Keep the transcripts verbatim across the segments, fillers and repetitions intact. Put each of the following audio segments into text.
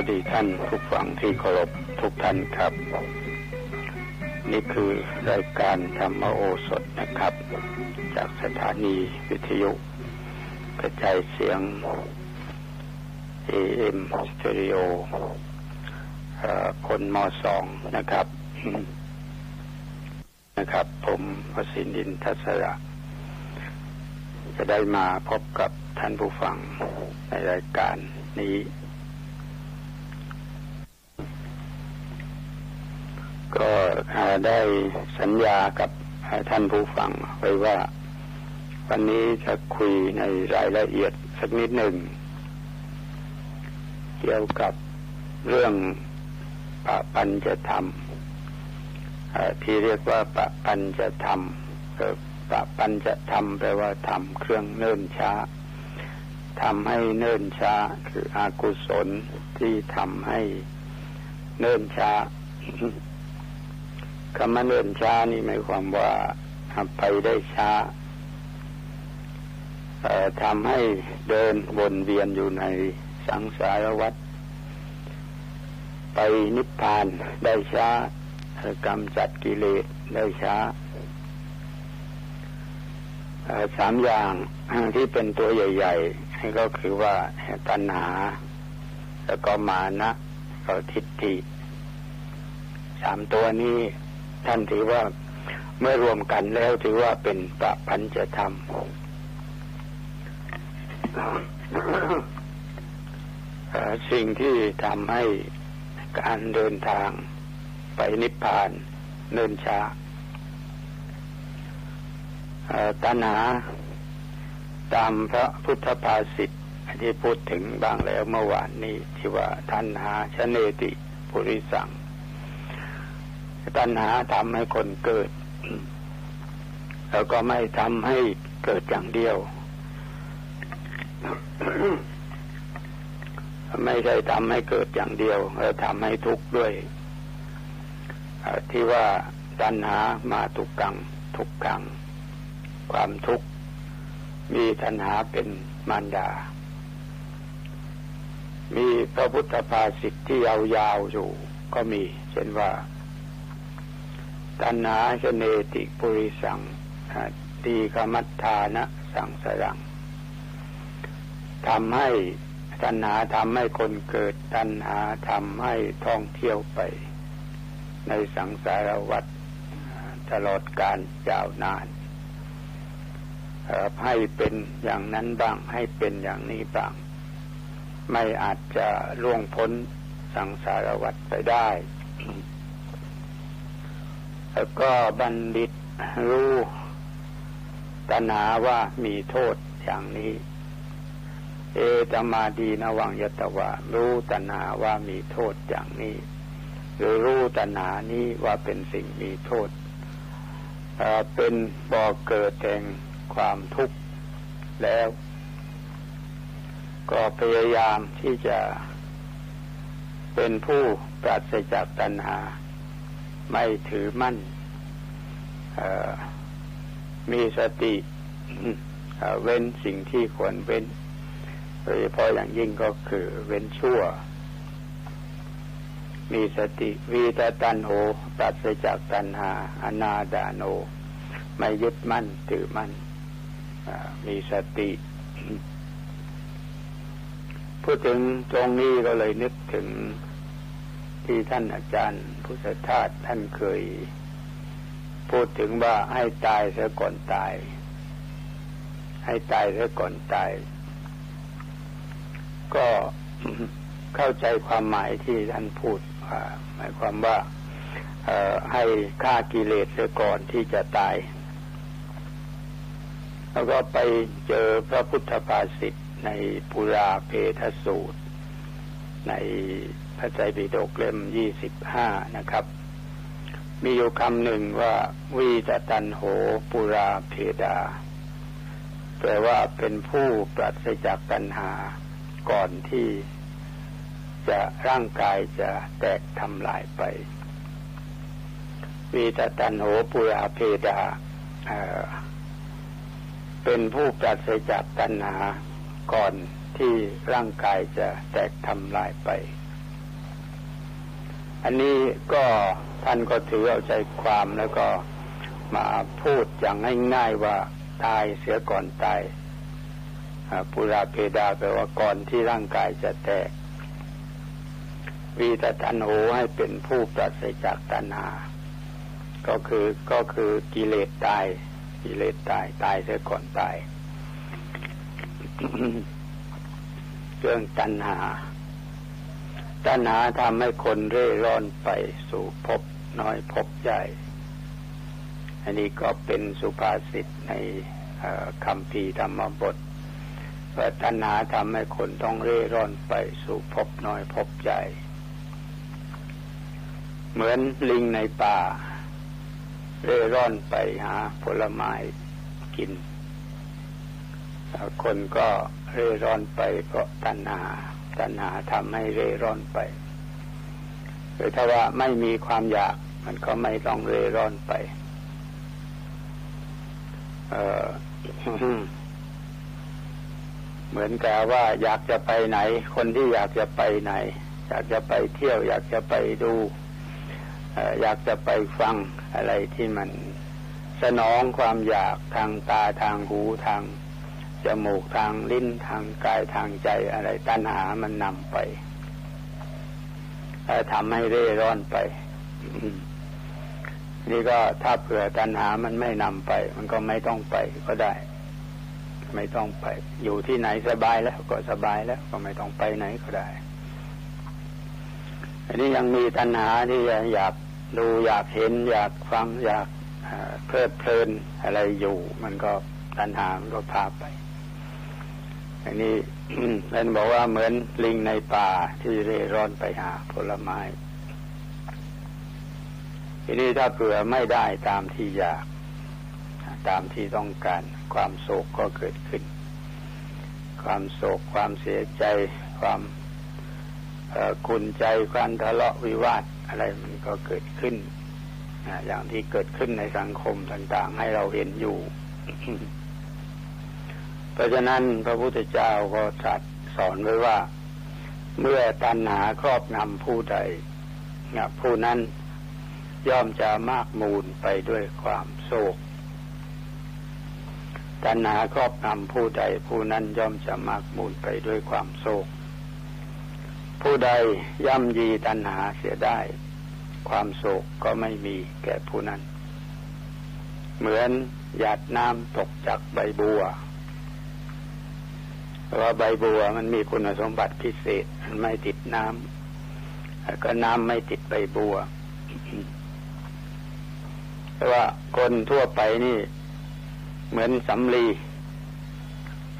วัสดีท่านผู้ฟังที่เคารพทุกท่านครับนี่คือรายการธรรมโอสถนะครับจากสถานีวิทยุกระจายเสียง เอ เอ็ม Stereo คนม.สอง นะครับ นะครับผมวสินทร์ อินทสระจะได้มาพบกับท่านผู้ฟังในรายการนี้ก็ได้สัญญากับท่านผู้ฟังไว้ว่าวันนี้จะคุยในรายละเอียดสักนิดหนึ่งเกี่ยวกับเรื่องปปัญจธรรมที่เรียกว่าปปัญจธรรมปปัญจธรรมแปลว่าธรรมเครื่องเนิ่นช้าทำให้เนิ่นช้าคืออกุศลที่ทำให้เนิ่นช้า คำว่าเนิ่นช้านี่หมายความว่าไปได้ช้าทำให้เดินวนเวียนอยู่ในสังสารวัฏไปนิพพานได้ช้ากำจัดกิเลสได้ช้าสามอย่างที่เป็นตัวใหญ่ๆก็คือว่าตัณหาแล้วก็มานะก็ทิฏฐิสามตัวนี้ท่านถือว่าเมื่อรวมกันแล้วถือว่าเป็นปปัญจธรรมสิ่งที่ทำให้การเดินทางไปนิพพานเนิ่นช้าตัณหาตามพระพุทธภาษิตที่พูดถึงบางแล้วเมื่อวานนี้ที่ว่าตัณหาชเนติปุริสังตัณหาทำให้คนเกิดแล้วก็ไม่ทำให้เกิดอย่างเดียว ไม่ใช่ทำให้เกิดอย่างเดียวแล้วทำให้ทุกข์ด้วยที่ว่าตัณหามาทุกขังทุกขังความทุกข์มีตัณหาเป็นมารดามีพระพุทธภาษิตที่ยาวๆอยู่ก็มีเช่นว่าตัณหาชเนติปุริสังตีฆมัฏฐานะสังสรังทำให้ตัณหาทำให้คนเกิดตัณหาทำให้ท่องเที่ยวไปในสังสารวัฏตลอดกาลยาวนานให้เป็นอย่างนั้นบ้างให้เป็นอย่างนี้บ้างไม่อาจจะล่วงพ้นสังสารวัฏไปได้ แล้วก็บัณฑิตรู้ตัณหาว่ามีโทษอย่างนี้เอตมาดีนวังยตวะรู้ตัณหาว่ามีโทษอย่างนี้หรือรู้ตัณหานี้ว่าเป็นสิ่งมีโทษเป็นบ่อเกิดแห่งความทุกข์แล้วก็พยายามที่จะเป็นผู้ปราศจากตัณหาไม่ถือมั่นมีสติเว้นสิ่งที่ควรเว้นโดยเฉพาะอย่างยิ่งก็คือเว้นชั่วมีสติวีตตัณโหปราศจากตัณหาอนาดาโนไม่ยึดมั่นถือมั่นมีสติพูดถึงตรงนี้ก็เลยนึกถึงที่ท่านอาจารย์พุทธทาสท่านเคยพูดถึงว่าให้ตายซะก่อนตายให้ตายซะก่อนตายก็เข้าใจความหมายที่ท่านพูดหมายความว่าให้ฆ่ากิเลสซะก่อนที่จะตายแล้วก็ไปเจอพระพุทธภาษิตในปุราเพทสูตรในพระไตรปิฎกเล่มยี่สิบห้านะครับมีอยู่คำหนึ่งว่าวีตตัณโหปุราเพดาแปลว่าเป็นผู้ปราศจากตัณหาก่อนที่จะร่างกายจะแตกทำลายไปวีตตัณโหปุราเพดาเป็นผู้ปราศจากตัณหาก่อนที่ร่างกายจะแตกทำลายไป อันนี้ก็ท่านก็ถือเอาใจความแล้วก็มาพูดอย่างง่ายๆว่าตายเสียก่อนตายปุราเพดาแปลว่าก่อนที่ร่างกายจะแตกวีตตัณโหให้เป็นผู้ปราศจากตัณหาก็คือก็คือกิเลสตายกิเลสตายตายเสียก่อนตาย เรื่องตัณหาตัณหาทำให้คนเร่ร่อนไปสู่ภพน้อยภพใหญ่อันนี้ก็เป็นสุภาษิตในคำพีธรรมบทว่าตัณหาทำให้คนต้องเร่ร่อนไปสู่ภพน้อยภพใหญ่เหมือนลิงในป่าเร่ร่อนไปหาผลไม้กินคนก็เร่ร่อนไปเพราะตัณหาตัณหาทำให้เร่ร่อนไปหรือถ้าว่าไม่มีความอยากมันก็ไม่ต้องเร่ร่อนไปเอ่อ เหมือนกับว่าอยากจะไปไหนคนที่อยากจะไปไหนอยากจะไปเที่ยวอยากจะไปดูอยากจะไปฟังอะไรที่มันสนองความอยากทางตาทางหูทางจมูกทางลิ้นทางกายทางใจอะไรตัณหามันนำไปทำให้เร่ร่อนไป นี่ก็ถ้าเผื่อตัณหามันไม่นำไปมันก็ไม่ต้องไปก็ได้ไม่ต้องไปอยู่ที่ไหนสบายแล้วก็สบายแล้วก็ไม่ต้องไปไหนก็ได้อันนี้ยังมีตัณหาที่อยากดูอยากเห็นอยากฟังอยากเพลิดเพลินอะไรอยู่มันก็ตัณหามันก็พาไปอันนี้ ท่านบอกว่าเหมือนลิงในป่าที่เร่ร่อนไปหาผลไม้ทีนี้ถ้าเผื่อไม่ได้ตามที่อยากตามที่ต้องการความโศกก็เกิดขึ้นความโศกความเสียใจความขุ่นใจความทะเลาะวิวาทอะไรมันก็เกิดขึ้นอย่างที่เกิดขึ้นในสังคมต่างๆให้เราเห็นอยู่ เพราะฉะนั้นพระพุทธเจ้าก็ตรัสสอนไว้ว่าเมื่อตัณหาครอบงำผู้ใดผู้นั้นย่อมจะมากมูลไปด้วยความโศกตัณหาครอบงำผู้ใดผู้นั้นย่อมจะมากมูลไปด้วยความโศกผู้ใดย่ำยีตัณหาเสียได้ความโศกก็ไม่มีแก่ผู้นั้นเหมือนหยาดน้ำตกจากใบบัวเพราะว่าใบบัวมันมีคุณสมบัติพิเศษมันไม่ติดน้ำแล้วก็น้ำไม่ติดใบบัว เพราะว่าคนทั่วไปนี่เหมือนสำลี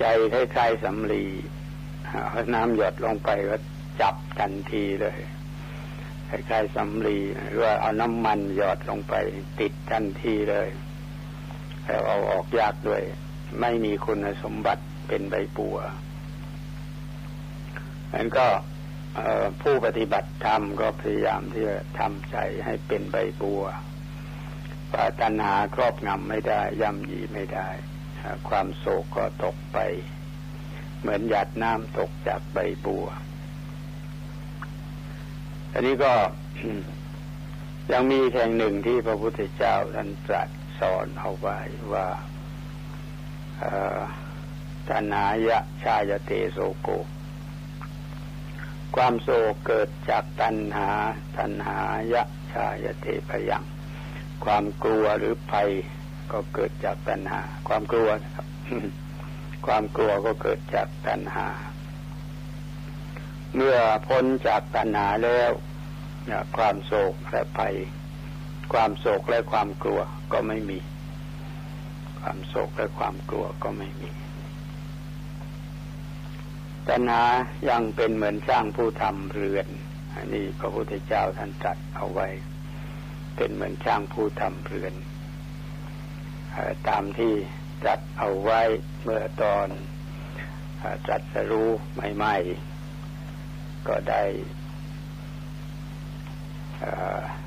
ใจคล้ายๆสำลีน้ำหยดลงไปก็จับทันทีเลยคล้ายๆสำลีหรือว่าเอาน้ำมันหยดลงไปติดทันทีเลยแล้วเอาออกยากด้วยไม่มีคุณสมบัติเป็นใบบัวนั้นก็ผู้ปฏิบัติธรรมก็พยายามที่จะทำใจให้เป็นใบบัวว่าตัณหาครอบงำไม่ได้ย่ำยีไม่ได้ความโศกก็ตกไปเหมือนหยาดน้ำตกจากใบบัวอันนี้ก็ ยังมีแห่งหนึ่งที่พระพุทธเจ้าท่านตรัสสอนเอาไว้ว่าตัณหายะชายเตโสโกความโศกเกิดจากตัณหาตัณหายะชายเตพยังความกลัวหรือภัยก็เกิดจากตัณหาความกลัวนะครับ ความกลัวก็เกิดจากตัณหาเมื่อพ้นจากตัณหาแล้วความโศกและภัยความโศกและความกลัวก็ไม่มีความโศกและความกลัวก็ไม่มีตัณหายังเป็นเหมือนสร้างผู้ทำเรือนอันนี้พระพุทธเจ้าท่านตรัสเอาไว้เป็นเหมือนสร้างผู้ทำเรือนตามที่ตรัสเอาไว้เมื่อตอนตรัสรู้ใหม่ๆก็ได้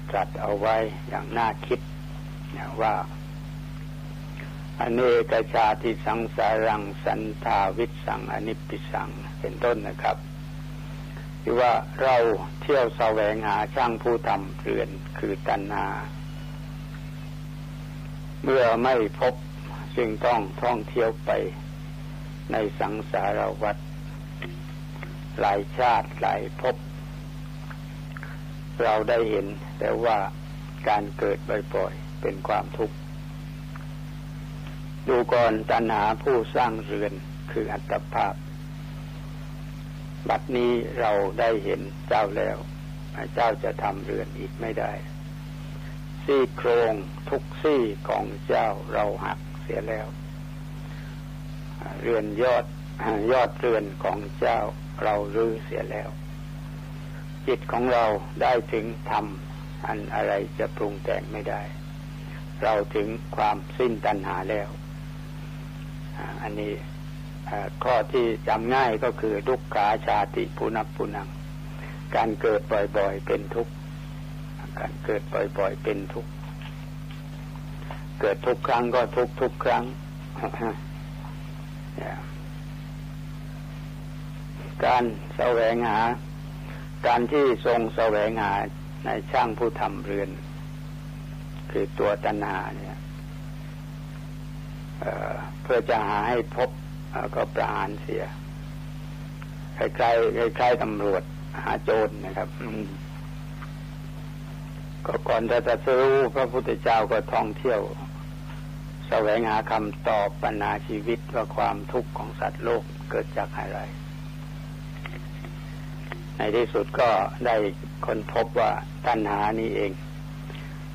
ตรัสเอาไว้อย่างน่าคิดว่าอเนกชาติสังสารังสันทาวิสังอนิปปิสังเป็นต้นนะครับ ที่ว่าเราเที่ยวแสวงหาช่างผู้ทำเรือนคือตัณหาเมื่อไม่พบจึงต้องท่องเที่ยวไปในสังสารวัฏหลายชาติหลายภพเราได้เห็นแต่ว่าการเกิดบ่อยๆเป็นความทุกข์ดูก่อนตัณหาผู้สร้างเรือนคืออัตภาพบัดนี้เราได้เห็นเจ้าแล้วเจ้าจะทำเรือนอีกไม่ได้ซี่โครงทุกซี่ของเจ้าเราหักเสียแล้วเรือนยอดยอดเรือนของเจ้าเรารื้อเสียแล้วจิตของเราได้ถึงธรรมอันอะไรจะปรุงแต่งไม่ได้เราถึงความสิ้นตัณหาแล้วอันนี้ข้อที่จำง่ายก็คือทุกขาชาติปุณปุนังการเกิดบ่อยๆเป็นทุกข์การเกิดบ่อยๆเป็นทุกข์เกิดทุกครั้งก็ทุกทุกครั้ง yeah. การแสวงหาการที่ทรงแสวงหาในช่างผู้ทำเรือนคือตัวตัณหาเนี่ย เ, เพื่อจะหาให้พบก็ประหารเสียคล้ายๆคล้ายๆตำรวจหาโจร น, นะครับก็ก่อนจะตรัสรู้พระพุทธเจ้าก็ท่องเที่ยวแสวงหาคำตอบปัญหาชีวิตว่าความทุกข์ของสัตว์โลกเกิดจากอะไรในที่สุดก็ได้ค้นพบว่าตัณหานี้เอง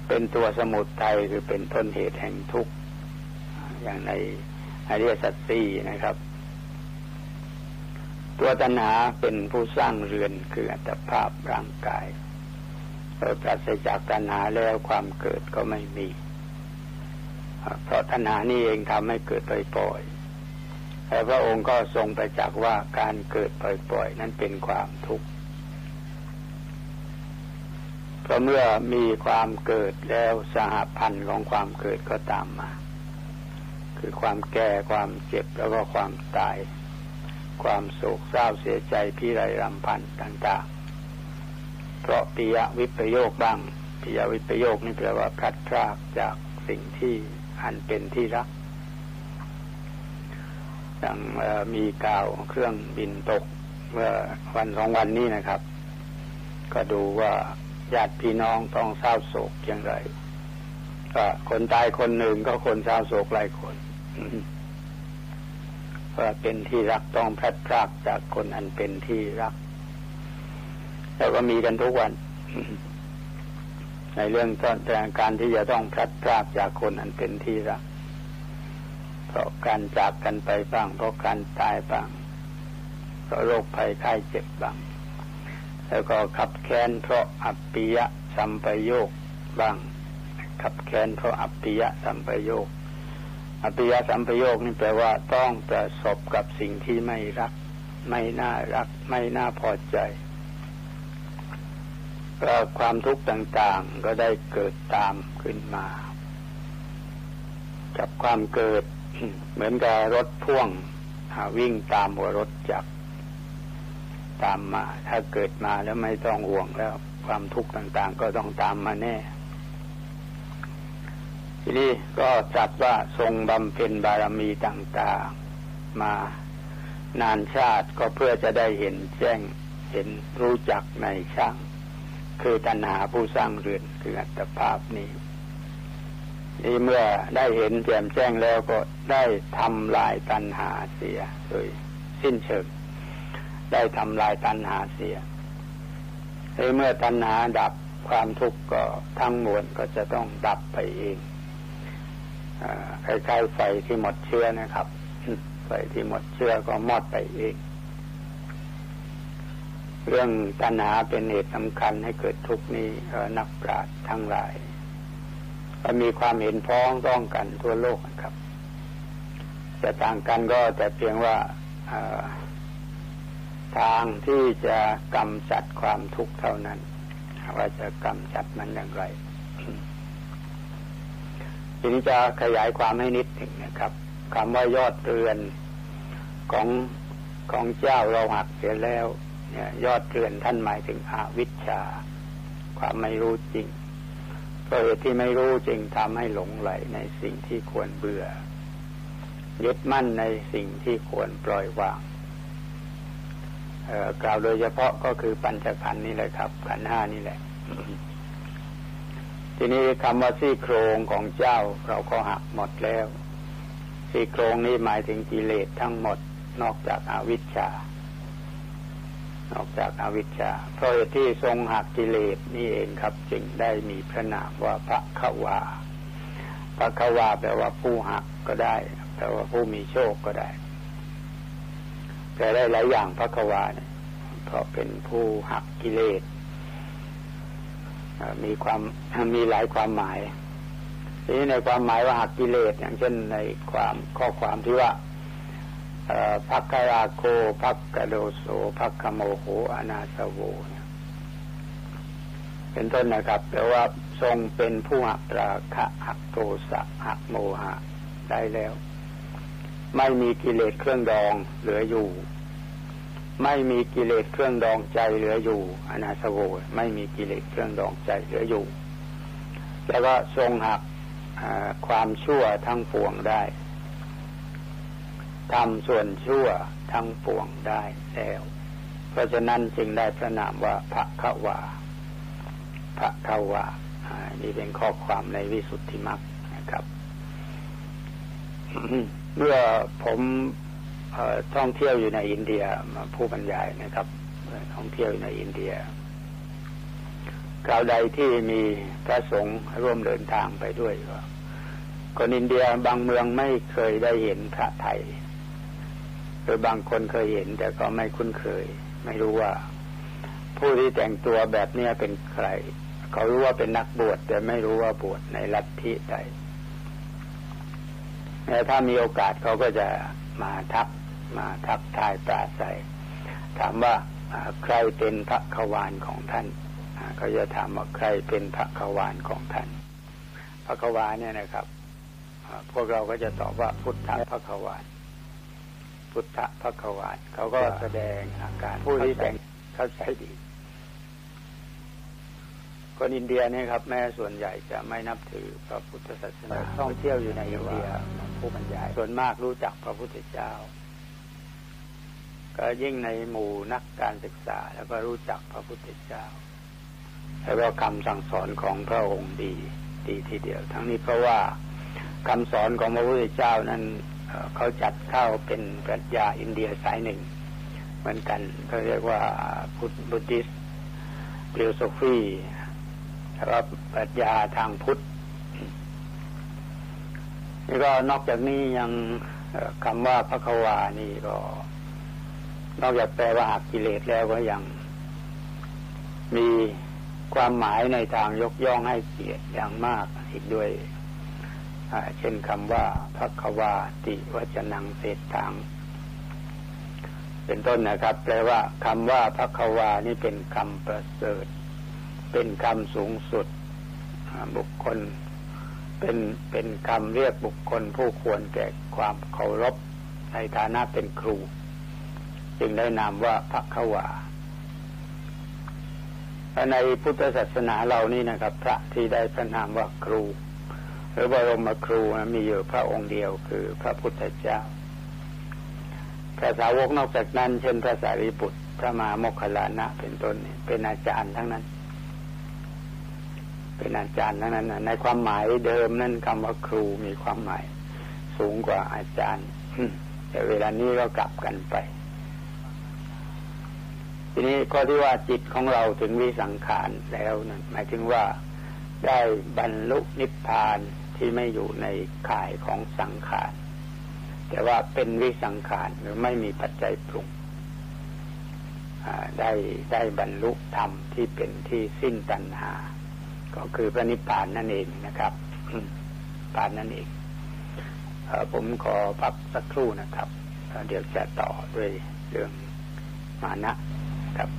เป็นตัวสมุทัยคือเป็นต้นเหตุแห่งทุกข์อย่างในอริยสัจสี่นะครับตัวตัณหาเป็นผู้สร้างเรือนคืออัตภาพร่างกายเมื่อปราศจากตัณหาแล้วความเกิดก็ไม่มีเพราะตัณหานี่เองทำให้เกิดบ่อยๆแต่พระองค์ก็ทรงประจักษ์ว่าการเกิดบ่อยๆนั้นเป็นความทุกข์เพราะเมื่อมีความเกิดแล้วสหพันธ์ของความเกิดก็ตามมาคือความแก่ความเจ็บแล้วก็ความตายความโศกเศร้าเสียใจพิไรรำพันต่างๆเพราะปิยวิปโยคบ้างปิยวิปโยคนี่แปลว่าพลัดพรากจากสิ่งที่อันเป็นที่รักดังมีกล่าวเครื่องบินตกเมื่อวันสองวันนี้นะครับก็ดูว่าญาติพี่น้องต้องเศร้าโศกอย่างไรก็คนตายคนหนึ่งก็คนเศร้าโศกหลายคนเพราะเป็นที่รักต้องพลัดพรากจากคนอันเป็นที่รักแล้วก็มีกันทุกวันในเรื่องต้นแต่การที่จะต้องพลัดพรากจากคนอันเป็นที่รักเพราะการจากกันไปบ้างเพราะการตายบ้างเพราะโรคภัยไข้เจ็บบ้างแล้วก็ขับแค้นเพราะอัปปิยะสัมปโยคบ้างขับแค้นเพราะอัปปิยะสัมปโยคอัปปิยะสัมปโยคนี่แปลว่าต้องประสบกับสิ่งที่ไม่รักไม่น่ารักไม่น่าพอใจก็ความทุกข์ต่างๆก็ได้เกิดตามขึ้นมากับความเกิด เหมือนกับรถพ่วงวิ่งตามหัวรถจักรตามมาถ้าเกิดมาแล้วไม่ต้องห่วงแล้วความทุกข์ต่างๆก็ต้องตามมาแน่ทีนี้ก็จัดว่าทรงบำเพ็ญบารมีต่างๆมานานชาติก็เพื่อจะได้เห็นแจ้งเห็นรู้จักในช่างคือตัณหาผู้สร้างเรือนคืออัตภาพนี้นี่เมื่อได้เห็นแจ่มแจ้งแล้วก็ได้ทำลายตัณหาเสียโดยสิ้นเชิงได้ทำลายตัณหาเสียเมื่อตัณหาดับความทุกข์ก็ทั้งมวลก็จะต้องดับไปเองคล้ายๆไฟที่หมดเชื้อนะครับไฟที่หมดเชื้อก็มอดไปเองเรื่องตัณหาเป็นเหตุสำคัญให้เกิดทุกข์นี้นักปราชญ์ทั้งหลายก็มีความเห็นพ้องต้องกันทั่วโลกครับแต่ต่างกันก็แต่เพียงว่าทางที่จะกำจัดความทุกข์เท่านั้นว่าจะกำจัดมันอย่างไร ทีนี้จะขยายความให้นิดหนึ่งนะครับคำว่ายอดเรือนของของเจ้าเราหักเสียแล้ว ยอดเรือนท่านหมายถึงอวิชชาความไม่รู้จริงเพราะเหตุที่ไม่รู้จริงทำให้หลงไหลในสิ่งที่ควรเบื่อยึดมั่นในสิ่งที่ควรปล่อยวางกล่าวโดยเฉพาะก็คือปัญจขันธ์นี่แหละครับขันธ์ห้านี่แหละ ทีนี้คำว่าซี่โครงของเจ้าเราก็หักหมดแล้วซี่โครงนี้หมายถึงกิเลสทั้งหมดนอกจากอวิชชานอกจากอวิชชาเพราะที่ทรงหักกิเลสนี่เองครับจึงได้มีพระนามว่าภควาภควาแปลว่าผู้หักก็ได้แปลว่าผู้มีโชคก็ได้แปลได้หลายอย่างภควาเนี่ยเพราะเป็นผู้หักกิเลสมีความมีหลายความหมายทีนี้ในความหมายว่าหักกิเลสอย่างเช่นในความข้อความที่ว่าภักขราโคภักขโดโสภักขโมโหอนาสโวเป็นต้นนะครับแปลว่าทรงเป็นผู้หักราคะหักโทสะหักโมหะได้แล้วไม่มีกิเลสเครื่องดองเหลืออยู่ไม่มีกิเลสเครื่องดองใจเหลืออยู่อนาสโวไม่มีกิเลสเครื่องดองใจเหลืออยู่แล้วก็ทรงหักความชั่วทั้งปวงได้ทำส่วนชั่วทั้งปวงได้แล้วเพราะฉะนั้นจึงได้พระนามว่าภควาภควานี่เป็นข้อความในวิสุทธิมรรคนะครับ เมื่อผมเอ่อท่องเที่ยวอยู่ในอินเดียมาผู้บรรยายนะครับท่องเที่ยวในอินเดียคราวใดที่มีพระสงฆ์ร่วมเดินทางไปด้วยคนอินเดียบางเมืองไม่เคยได้เห็นพระไทยหรือบางคนเคยเห็นแต่ก็ไม่คุ้นเคยไม่รู้ว่าผู้ที่แต่งตัวแบบนี้เป็นใครเขารู้ว่าเป็นนักบวชแต่ไม่รู้ว่าบวชในลัทธิใดแต่ถ้ามีโอกาสเขาก็จะมาทักมาทักทายปราศัยถามว่าใครเป็นพระขวานของท่านเขาจะถามว่าใครเป็นพระขวานของท่านพระขวานเนี่ยนะครับพวกเราก็จะตอบว่าพุทธภควาพุทธภควาเขาก็แสดงอาการผู้ที่แต่งเข้าใจดีคนอินเดียเนี่ยครับแม้ส่วนใหญ่จะไม่นับถือพระพุทธศาสนาท่องเที่ยวอยู่ในอินเดียผู้บรรยายส่วนมากรู้จักพระพุทธเจ้าก็ยิ่งในหมู่นักการศึกษาแล้วก็รู้จักพระพุทธเจ้าแล้วก็คำสั่งสอนของพระองค์ดีดีทีเดียวทั้งนี้เพราะว่าคำสอนของพระพุทธเจ้านั้นเขาจัดเข้าเป็นปรัชญาอินเดียสายหนึ่งเหมือนกันเขาเรียกว่าพุทธบูติสฟิโลโซฟีแล้วก็ปรัชญาทางพุทธนี่ก็นอกจากนี้ยังคำว่าภควานี่ก็นอกจากแปลว่าหักกิเลสแล้วก็ยังมีความหมายในทางยกย่องให้เกียรติอย่างมากอีกด้วยเช่นคำว่าภควาติวจนังเศรษฐังเป็นต้นนะครับแปลว่าคำว่าภควานี่เป็นคำประเสริฐเป็นคำสูงสุดบุคคลเป็นเป็นคำเรียกบุคคลผู้ควรแก่ความเคารพในฐานะเป็นครูจึงได้นามว่าภควาในพุทธศาสนาเรานี่นะครับพระที่ได้พระนามว่าครูพระบรมครูมีอยู่พระองค์เดียวคือพระพุทธเจ้าพระสาวกนอกจากนั้นเช่นพระสารีบุตรพระมหาโมคคัลลานะเป็นต้นเป็นอาจารย์ทั้งนั้นเป็นอาจารย์ทั้งนั้นในความหมายเดิมนั่นคำว่าครูมีความหมายสูงกว่าอาจารย์แต่เวลานี้ก็กลับกันไปทีนี้ก็ที่ว่าจิตของเราถึงวิสังขารแล้วนั่นหมายถึงว่าได้บรรลุนิพพานที่ไม่อยู่ในข่ายของสังขารแต่ว่าเป็นวิสังขารหรือไม่มีปัจจัยปรุงได้ได้บรรลุธรรมที่เป็นที่สิ้นตัณหาก็คือพระนิพพานนั่นเองนะครับ ปานนั่นเองเอ่อผมขอพักสักครู่นะครับเดี๋ยวจะต่อด้วยเรื่องมานะครับ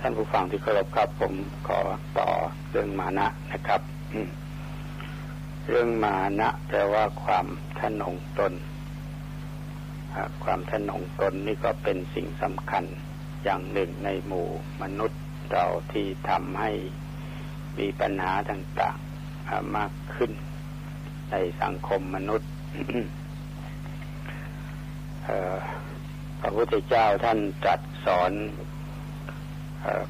ท่านผู้ฟังที่เคารพครับผมขอต่อเรื่องมานะนะครับเรื่องมานะแปลว่าความทะนงตนความทะนงตนนี่ก็เป็นสิ่งสำคัญอย่างหนึ่งในหมู่มนุษย์เราที่ทำให้มีปัญหาต่างๆมากขึ้นในสังคมมนุษย์ พระพุทธเจ้าท่านตรัสสอน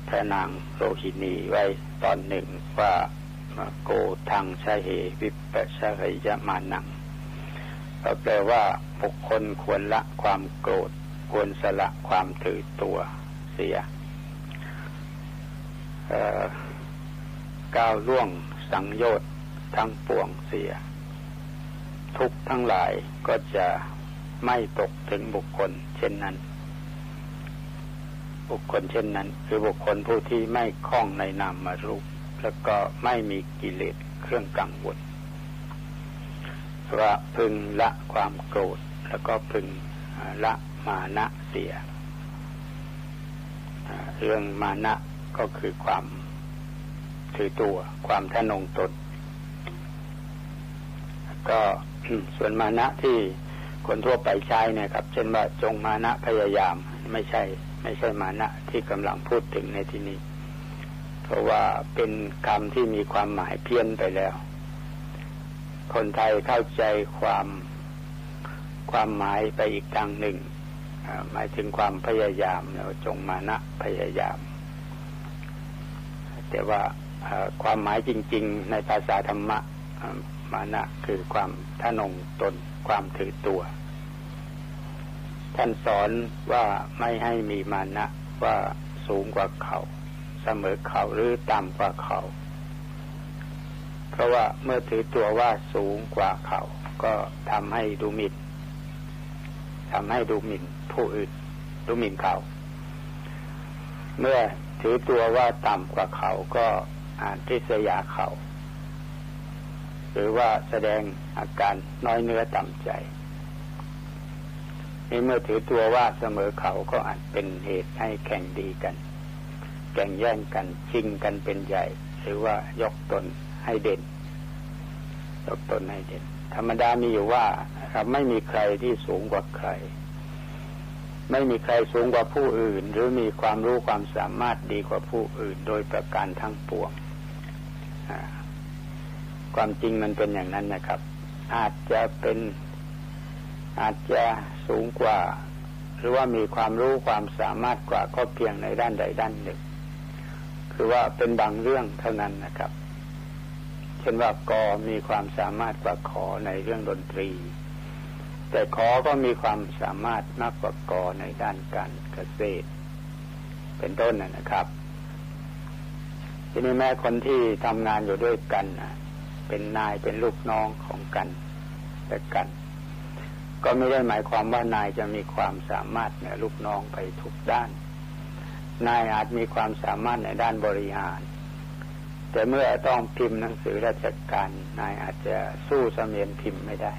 พระนางโรหิณีไว้ตอนหนึ่งว่าโกทังชะเหวิปปะชะเหยะมานังก็แปลว่าบุคคลควรละความโกรธควรสละความถือตัวเสียก้าวล่วงสังโยชน์ทั้งปวงเสียทุกข์ทั้งหลายก็จะไม่ตกถึงบุคคลเช่นนั้นบุคคลเช่นนั้นคือบุคคลผู้ที่ไม่คล้องในนามรูปแล้วก็ไม่มีกิเลสเครื่องกังวลว่าพึงละความโกรธแล้วก็พึงละมานะเสียเรื่องมานะก็คือความถือตัวความทะนงตนก็ ส่วนมานะที่คนทั่วไปใช้นะครับเช่นว่าจงมานะพยายามไม่ใช่ไม่ใช่มานะที่กำลังพูดถึงในที่นี้เพราะว่าเป็นคำที่มีความหมายเพี้ยนไปแล้วคนไทยเข้าใจความความหมายไปอีกทางหนึ่งหมายถึงความพยายามแล้วจงมานะพยายามแต่ว่าความหมายจริงๆในภาษาธรรมะมานะคือความทะนงตนความถือตัวท่านสอนว่าไม่ให้มีมานะว่าสูงกว่าเขาเสมอเขาหรือต่ำกว่าเขาเพราะว่าเมื่อถือตัวว่าสูงกว่าเขาก็ทำให้ดูหมิ่นทำให้ดูหมิ่นผู้อื่นดูหมิ่นเขาเมื่อถือตัวว่าต่ำกว่าเขาก็อาจทิษยาเขาหรือว่าแสดงอาการน้อยเนื้อต่ำใจนี่เมื่อถือตัวว่าเสมอเขาก็อาจเป็นเหตุให้แข่งดีกันแข่งแย่งกันชิงกันเป็นใหญ่หรือว่ายกตนให้เด่นยกตนให้เด่นธรรมดามีอยู่ว่าไม่มีใครที่สูงกว่าใครไม่มีใครสูงกว่าผู้อื่นหรือมีความรู้ความสามารถดีกว่าผู้อื่นโดยประการทั้งปวงความจริงมันเป็นอย่างนั้นนะครับอาจจะเป็นอาจจะสูงกว่าหรือว่ามีความรู้ความสามารถกว่าก็เพียงในด้านใดด้านหนึ่งคือว่าเป็นบางเรื่องเท่านั้นนะครับเช่นว่ากอมีความสามารถกว่าขอในเรื่องดนตรีแต่ขอก็มีความสามารถมากกว่ากอในด้านการเกษตรเป็นต้นนะครับทีนี้แม้คนที่ทำงานอยู่ด้วยกันนะเป็นนายเป็นลูกน้องของกันแต่กันก็ไม่ได้หมายความว่านายจะมีความสามารถเหนือลูกน้องไปทุกด้านนายอาจมีความสามารถในด้านบริหารแต่เมื่อต้องพิมพ์หนังสือราชการนายอาจจะสู้เสมียนพิมพ์ไม่ได้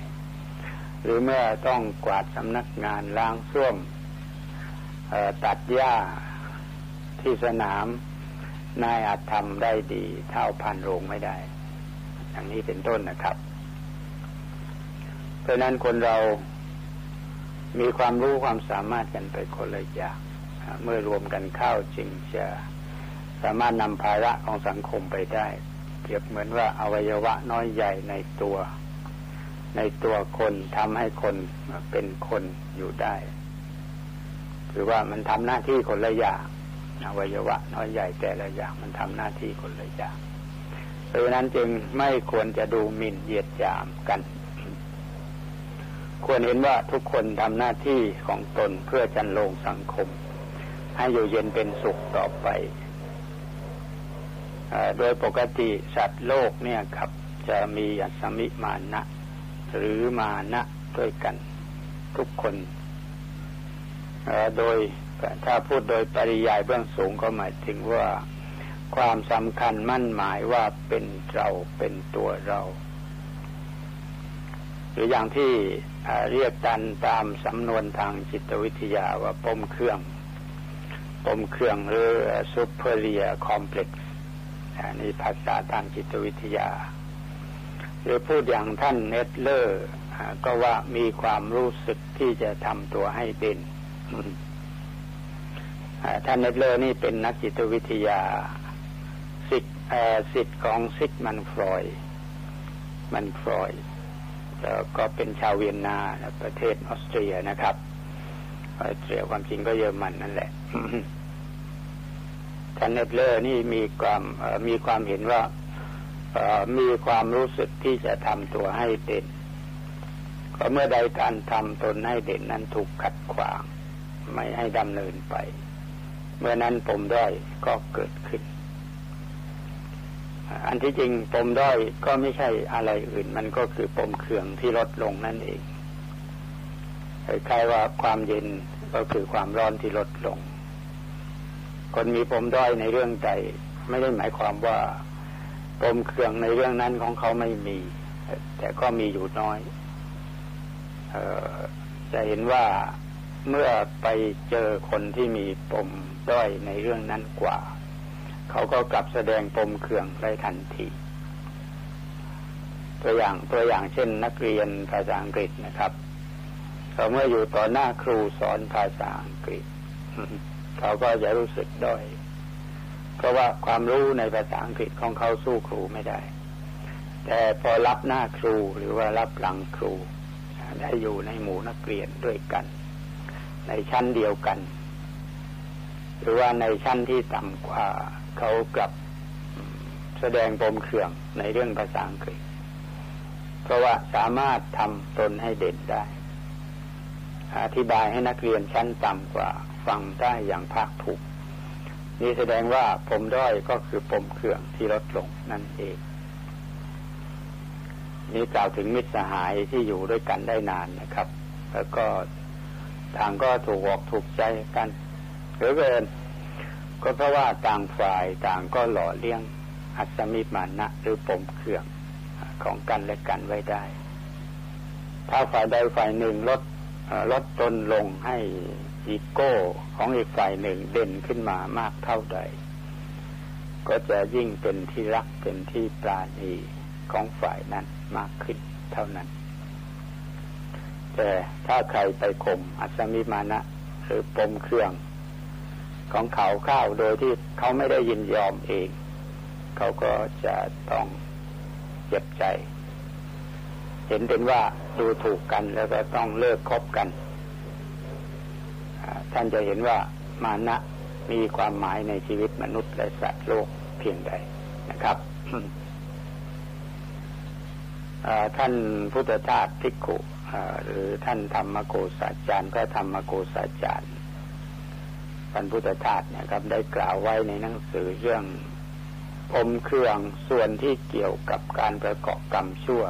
หรือเมื่อต้องกวาดสำนักงานล้างส้วมตัดหญ้าที่สนามนายอาจทำได้ดีเท่าพันโรงไม่ได้อย่างนี้เป็นต้นนะครับเพราะนั้นคนเรามีความรู้ความสามารถกันไปคนละอย่างเมื่อรวมกันเข้าจึงจะสามารถนำภาระของสังคมไปได้เปรียบเหมือนว่าอวัยวะน้อยใหญ่ในตัวในตัวคนทำให้คนเป็นคนอยู่ได้หรือว่ามันทำหน้าที่คนละอย่างอวัยวะน้อยใหญ่แต่ละอย่างมันทำหน้าที่คนละอย่างเพราะฉะนั้นจึงไม่ควรจะดูหมิ่นเหยียดหยามกันควรเห็นว่าทุกคนทำหน้าที่ของตนเพื่อจันโลงสังคมให้อยู่เย็นเป็นสุขต่อไปโดยปกติสัตว์โลกเนี่ยครับจะมีอัสมิมานะหรือมานะด้วยกันทุกคนโดยถ้าพูดโดยปริยายเบื้องสูงก็หมายถึงว่าความสำคัญมั่นหมายว่าเป็นเราเป็นตัวเราหรืออย่างที่เรียกกันตามสำนวนทางจิตวิทยาว่าปมเครื่อง ปมเครื่องหรือ superior complex นี่ภาษาทางจิตวิทยาหรือพูดอย่างท่านเนตเลอร์ก็ว่ามีความรู้สึกที่จะทำตัวให้เป็นท่านเนตเลอร์นี่เป็นนักจิตวิทยาศิษย์ศิษย์ของซิกมันฟรอยด์มันฟรอยด์แล้วก็เป็นชาวเวียนนาประเทศออสเตรียนะครับออสเตรียความจริงก็เยอรมันนั่นแหละ ท่านเนตเลอร์นี่มีความมีความเห็นว่ามีความรู้สึกที่จะทำตัวให้เด่นก็เมื่อใดการทำตนให้เด่นนั้นถูกขัดขวางไม่ให้ดำเนินไปเมื่อนั้นปมด้อยก็เกิดขึ้นอันที่จริงปมด้อยก็ไม่ใช่อะไรอื่นมันก็คือปมเคืองที่ลดลงนั่นเองคล้ายๆว่าความเย็นก็คือความร้อนที่ลดลงคนมีปมด้อยในเรื่องใดไม่ได้หมายความว่าปมเคืองในเรื่องนั้นของเขาไม่มีแต่ก็มีอยู่น้อยเอ่อจะเห็นว่าเมื่อไปเจอคนที่มีปมด้อยในเรื่องนั้นกว่าเขาก็กลับแสดงปมเคืองได้ทันทีตัวอย่างตัวอย่างเช่นนักเรียนภาษาอังกฤษนะครับเขาเมื่ออยู่ต่อหน้าครูสอนภาษาอังกฤษ เขาก็จะรู้สึกด้อยเพราะว่าความรู้ในภาษาอังกฤษของเขาสู้ครูไม่ได้แต่พอรับหน้าครูหรือว่ารับหลังครูได้อยู่ในหมู่นักเรียนด้วยกันในชั้นเดียวกันหรือว่าในชั้นที่ต่ำกว่าเขากลับแสดงปมเคืองในเรื่องภาษาอังกฤษเพราะว่าสามารถทำตนให้เด่นได้อธิบายให้นักเรียนชั้นต่ำกว่าฟังได้อย่างภาคภูมินี่แสดงว่าปมด้อยก็คือปมเคืองที่ลดลงนั่นเองนี่กล่าวถึงมิตรสหายที่อยู่ด้วยกันได้นานนะครับแล้วก็ต่างก็ถูกออกถูกใจกันหรือเกินก็เพราะว่าต่างฝ่ายต่างก็หล่อเลี้ยงอัศมิมานะหรือปมเคืองของกันและกันไว้ได้ถ้าฝ่ายใดฝ่ายหนึ่งลดลดตนลงให้อีโก้ของอีกฝ่ายหนึ่งเด่นขึ้นมามากเท่าใดก็จะยิ่งเป็นที่รักเป็นที่ปราณีของฝ่ายนั้นมากขึ้นเท่านั้นแต่ถ้าใครไปข่มอัศมิมานะหรือปมเครื่องของเขาเข้าโดยที่เขาไม่ได้ยินยอมเองเขาก็จะต้องเจ็บใจเห็นเป็นว่าดูถูกกันแล้วก็ต้องเลิกคบกันท่านจะเห็นว่ามานะมีความหมายในชีวิตมนุษย์และสัตว์โลกเพียงใดนะครับ ท่านพุทธทาสภิกขุหรือท่านธรรมโกศาจารย์พระธรรมโกศาจารย์ท่านพุทธทาสนะครับได้กล่าวไว้ในหนังสือเรื่องปมเครื่องส่วนที่เกี่ยวกับการประกอบกรรมชั่ว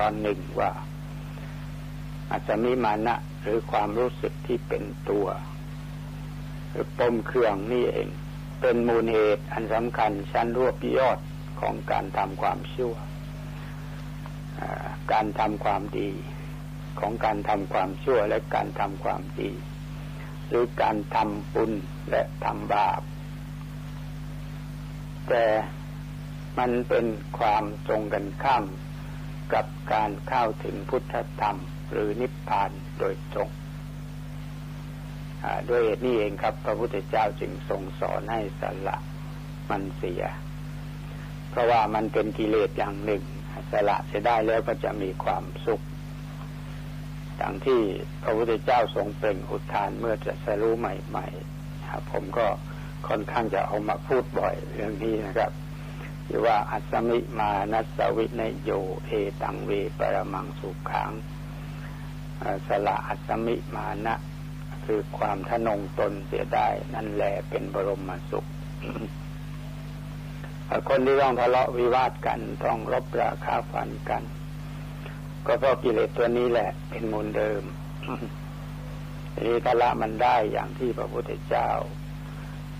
ตอนหนึ่งว่าอาจจะมีมานะหรือความรู้สึกที่เป็นตัวหรือปมเครื่องนี่เองเป็นมูลเหตุอันสำคัญชั้นรวบยอดของการทำความชั่วการทำความดีของการทำความชั่วและการทำความดีหรือการทำบุญและทำบาปแต่มันเป็นความตรงกันข้ามกับการเข้าถึงพุทธธรรมหรือนิพพานโดยตรงด้วยเหตุนี้เองครับพระพุทธเจ้าจึงทรงสอนให้สละมันเสียเพราะว่ามันเป็นกิเลสอย่างหนึ่งสละเสียได้แล้วก็จะมีความสุขดังที่พระพุทธเจ้าทรงเปล่งอุทานเมื่อจะสรู้ใหม่ๆผมก็ค่อนข้างจะเอามาพูดบ่อยเรื่องนี้นะครับหรือว่าอัสสมิมานัสสวินโยเอตังเวปรมังสุขังสละอัสสมิมานะคือความทะนงตนเสียได้นั่นแหละเป็นบรมสุข คนที่ต้องทะเลาะวิวาทกันต้องรบราฆ่าฟันกันก็เพราะกิเลสตัวนี้แหละเป็นมูลเดิม ที่ถ้าละมันได้อย่างที่พระพุทธเจ้า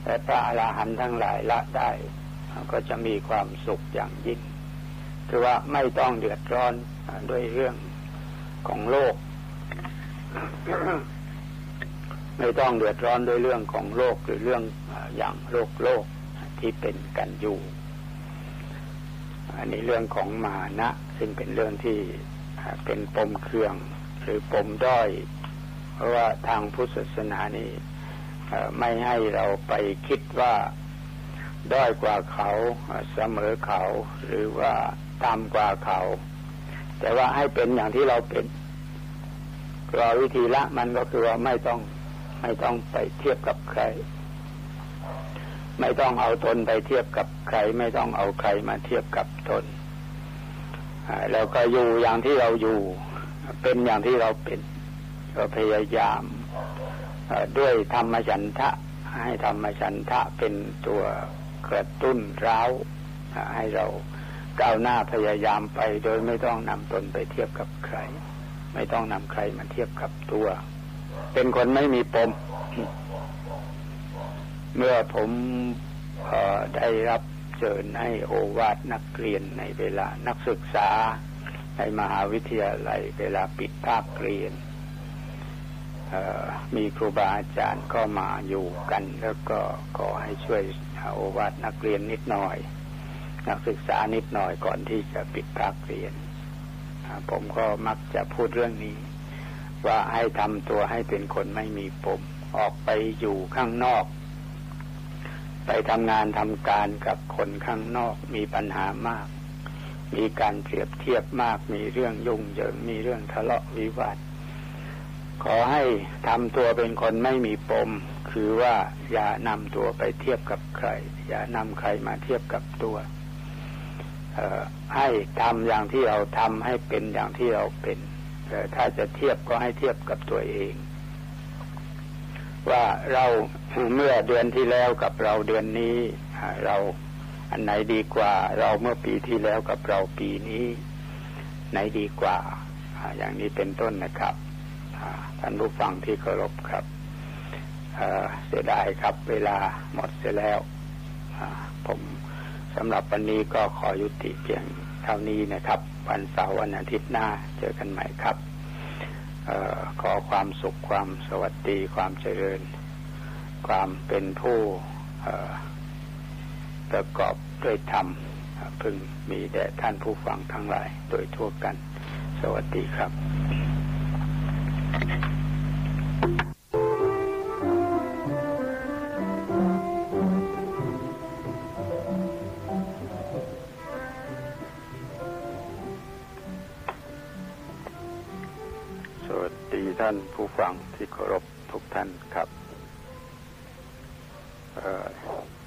และพระอรหันต์ทั้งหลายละได้ก็จะมีความสุขอย่างยิ่งคือว่าไม่ต้องเดือดร้อนด้วยเรื่องของโลก ไม่ต้องเดือดร้อนด้วยเรื่องของโรคหรือเรื่องอย่างโรคโลกที่เป็นกันอยู่อันนี้เรื่องของมานะซึ่งเป็นเรื่องที่เป็นปมเครื่องหรือปมด้อยเพราะว่าทางพุทธศาสนานี่ไม่ให้เราไปคิดว่าด้อยกว่าเขาเสมอเขาหรือว่าต่ำกว่าเขาแต่ว่าให้เป็นอย่างที่เราเป็นเราวิธีละมันก็คือว่าไม่ต้องไม่ต้องไปเทียบกับใครไม่ต้องเอาตนไปเทียบกับใครไม่ต้องเอาใครมาเทียบกับตนแล้วก็อยู่อย่างที่เราอยู่เป็นอย่างที่เราเป็นก็พยายามด้วยธรรมฉันทะให้ธรรมฉันทะเป็นตัวกระตุ้นร้าวให้เราก้าวหน้าพยายามไปโดยไม่ต้องนำตนไปเทียบกับใครไม่ต้องนำใครมาเทียบกับตัวเป็นคนไม่มีปม เมื่อผมเอ่อได้รับเชิญให้โอวาทนักเรียนในเวลานักศึกษาในมหาวิทยาลัยเวลาปิดภาคเรียนมีครูบาอาจารย์ก็มาอยู่กันแล้วก็ขอให้ช่วยโอวาทนักเรียนนิดหน่อยนักศึกษานิดหน่อยก่อนที่จะปิดภาคเรียนผมก็มักจะพูดเรื่องนี้ว่าให้ทำตัวให้เป็นคนไม่มีปมออกไปอยู่ข้างนอกไปทำงานทำการกับคนข้างนอกมีปัญหามากมีการเปรียบเทียบมากมีเรื่องยุ่งเหยิงมีเรื่องทะเลาะวิวาทขอให้ทำตัวเป็นคนไม่มีปมคือว่าอย่านำตัวไปเทียบกับใครอย่านำใครมาเทียบกับตัวให้ทำอย่างที่เราทำให้เป็นอย่างที่เราเป็นถ้าจะเทียบก็ให้เทียบกับตัวเองว่าเราเมื่อเดือนที่แล้วกับเราเดือนนี้เราอันไหนดีกว่าเราเมื่อปีที่แล้วกับเราปีนี้ไหนดีกว่าอย่างนี้เป็นต้นนะครับท่านผู้ฟังที่เคารพครับเสียดายครับเวลาหมดเสียแล้วผมสำหรับวันนี้ก็ขอยุติเพียงเท่านี้นะครับวันเสาร์วันอาทิตย์หน้าเจอกันใหม่ครับขอความสุขความสวัสดีความเจริญความเป็นผู้ประกอบด้วยธรรมพึงมีแด่ท่านผู้ฟังทั้งหลายโดยทั่วกันสวัสดีครับท่านผู้ฟังที่เคารพทุกท่านครับ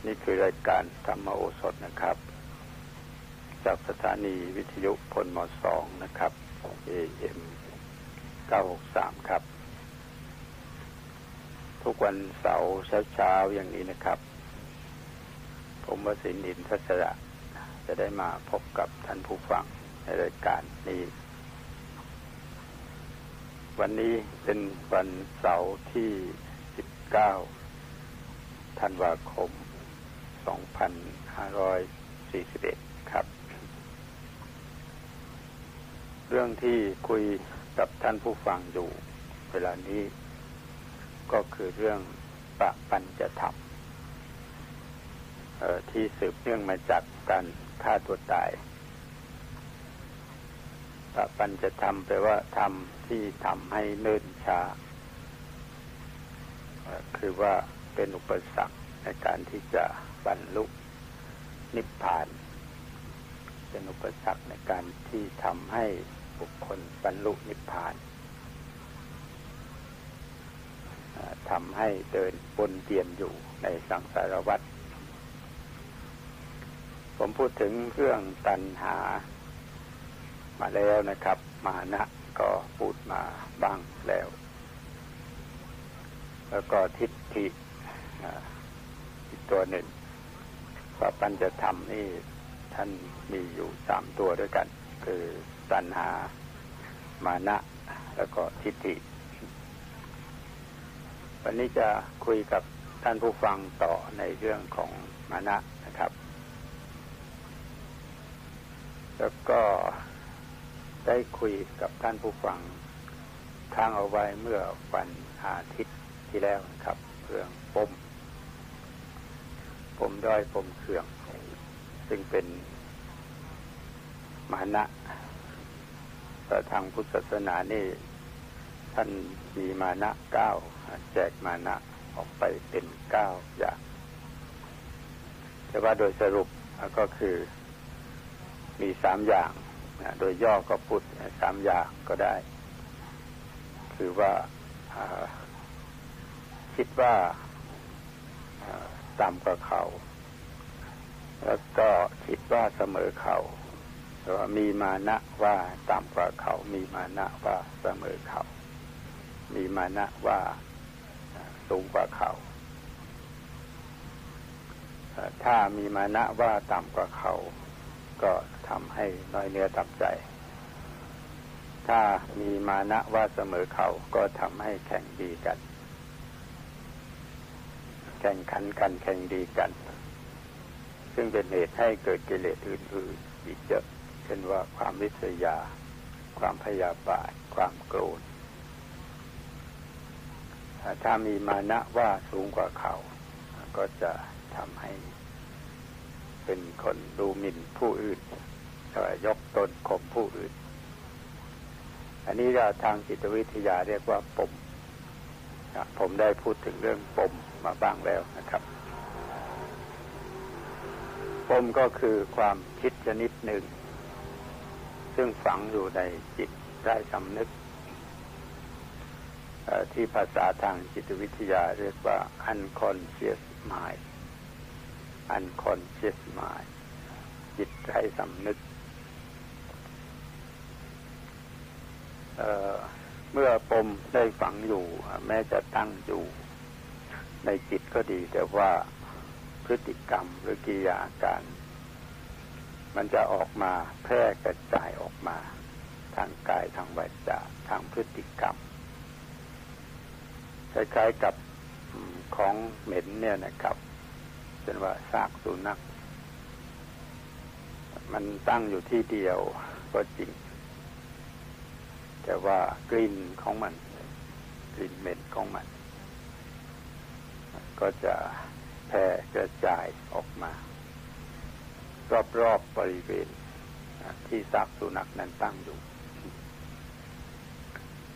นี่คือรายการธรรมโอสถนะครับจากสถานีวิทยุพลม.สอง นะครับ เอ เอ็ม เก้าหกสาม ครับทุกวันเสาร์เช้าๆอย่างนี้นะครับผมวสินทร์ อินทสระจะได้มาพบกับท่านผู้ฟังในรายการนี้วันนี้เป็นวันเสาร์ที่สิบเก้าธันวาคมสองพันห้าร้อยสี่สิบเอ็ดครับเรื่องที่คุยกับท่านผู้ฟังอยู่เวลานี้ก็คือเรื่องปปัญจธรรมเอ่อที่สืบเนื่องมาจากการฆ่าตัวตายปปัญจธรรมแปลว่าธรรมที่ทำให้เนิ่นช้าคือว่าเป็นอุปสรรคในการที่จะบรรลุนิพพานเป็นอุปสรรคในการที่ทำให้บุคคลบรรลุนิพพานทำให้เดินวนเวียนอยู่ในสังสารวัฏผมพูดถึงเรื่องตัณหามาแล้วนะครับมานะก็พูดมาบ้างแล้วแล้วก็ทิฏฐิอีกตัวหนึ่งปปัญจธรรมนี่ท่านมีอยู่สามตัวด้วยกันคือตัณหามานะแล้วก็ทิฏฐิวันนี้จะคุยกับท่านผู้ฟังต่อในเรื่องของมานะนะครับแล้วก็ได้คุยกับท่านผู้ฟังค้างเอาไว้เมื่อวันอาทิตย์ ที่แล้วนะครับเรื่องปมปมด้อยปมเขื่องซึ่งเป็นมานะแต่ทางพุทธศาสนานี่ท่านมีมานะเก้าแจกมานะออกไปเป็นเก้าอย่างแต่ว่าโดยสรุปก็คือมีสามอย่างโดยย่อก็พูดสามอย่างก็ได้คือว่าคิดว่าต่ำกว่าเขาแล้วก็คิดว่าเสมอเขาแต่ว่ามีมานะว่าต่ำกว่าเขามีมานะว่าเสมอเขามีมานะว่าสูงกว่าเขาถ้ามีมานะว่าต่ำกว่าเขาก็ทำให้น้อยเนื้อต่ำใจถ้ามีมานะว่าเสมอเขาก็ทำให้แข่งดีกันแข่งขันกันแข่งดีกันซึ่งเป็นเหตุให้เกิดกิเลสอื่นๆอีกเยอะเช่นว่าความริษยาความพยาบาทความโกรธถ้ามีมานะว่าสูงกว่าเขาก็จะทำให้เป็นคนดูหมิ่นผู้อื่นยกตนข่มผู้อื่นอันนี้เราทางจิตวิทยาเรียกว่าปมผมได้พูดถึงเรื่องปมมาบ้างแล้วนะครับปมก็คือความคิดชนิดหนึ่งซึ่งฝังอยู่ในจิตใต้สำนึกที่ภาษาทางจิตวิทยาเรียกว่า unconscious mind unconscious mind จิตใต้สำนึกเอ่อเมื่อปมได้ฝังอยู่แม้จะตั้งอยู่ในจิตก็ดีแต่ว่าพฤติกรรมหรือกิริยาการมันจะออกมาแพร่กระจายออกมาทางกายทางวาจาทางพฤติกรรมคล้ายๆกับของเหม็นเนี่ยนะครับเช่นว่าซากสุนัขมันตั้งอยู่ที่เดียวก็จริงแต่ว่ากลิ่นของมันกลิ่นเหม็นของมันก็จะแพร่กระจายออกมารอบๆ บ, บริเวณที่ซากสุนัขนั้นตั้งอยู่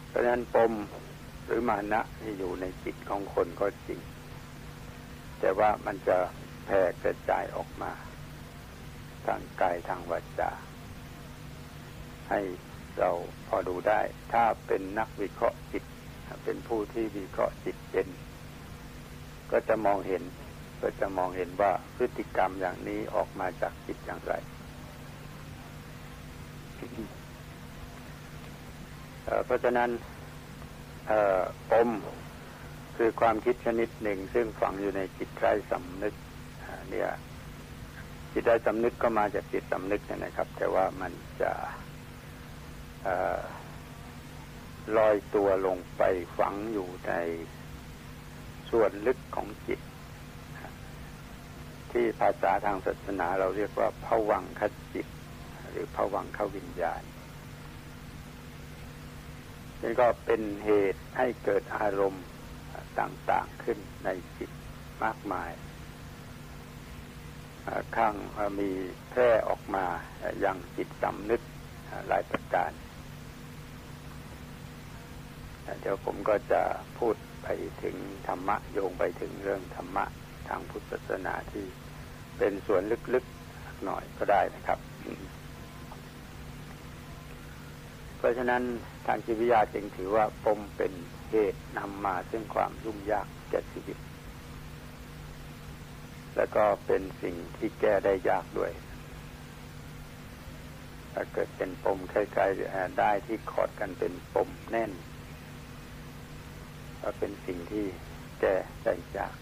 เพราะฉะนั้นปมหรือมานะที่อยู่ในจิตของคนก็จริงแต่ว่ามันจะแพร่กระจายออกมาทางกายทางวาจาให้เราพอดูได้ถ้าเป็นนักวิเคราะห์จิตเป็นผู้ที่วิเคราะห์จิตเป็นก็จะมองเห็นก็จะมองเห็นว่าพฤติกรรมอย่างนี้ออกมาจากจิตอย่างไรเพราะฉะนั้นปมคือความคิดชนิดหนึ่งซึ่งฝังอยู่ในจิตใต้สำนึกเนี่ยจิตใต้สำนึกก็มาจากจิตสำนึกนะครับแต่ว่ามันจะลอยตัวลงไปฝังอยู่ในส่วนลึกของจิตที่ภาษาทางศาสนาเราเรียกว่าภวังคจิตหรือภวังควิญญาณนี่ก็เป็นเหตุให้เกิดอารมณ์ต่างๆขึ้นในจิตมากมายข้างมีแพร่ออกมาอย่างจิตสำนึกหลายประการเดี๋ยวผมก็จะพูดไปถึงธรรมะโยงไปถึงเรื่องธรรมะทางพุทธศาสนาที่เป็นส่วนลึกๆหน่อยก็ได้นะครับเพราะฉะนั้นทางจิตวิทยาจึงถือว่าปมเป็นเหตุนำมาซึ่งความยุ่งยากแก่ชีวิตแล้วก็เป็นสิ่งที่แก้ได้ยากด้วยถ้าเกิดเป็นปมคล้ายๆได้ที่ขอดกันเป็นปมแน่นก็เป็นสิ่งที่แก้ได้ยาก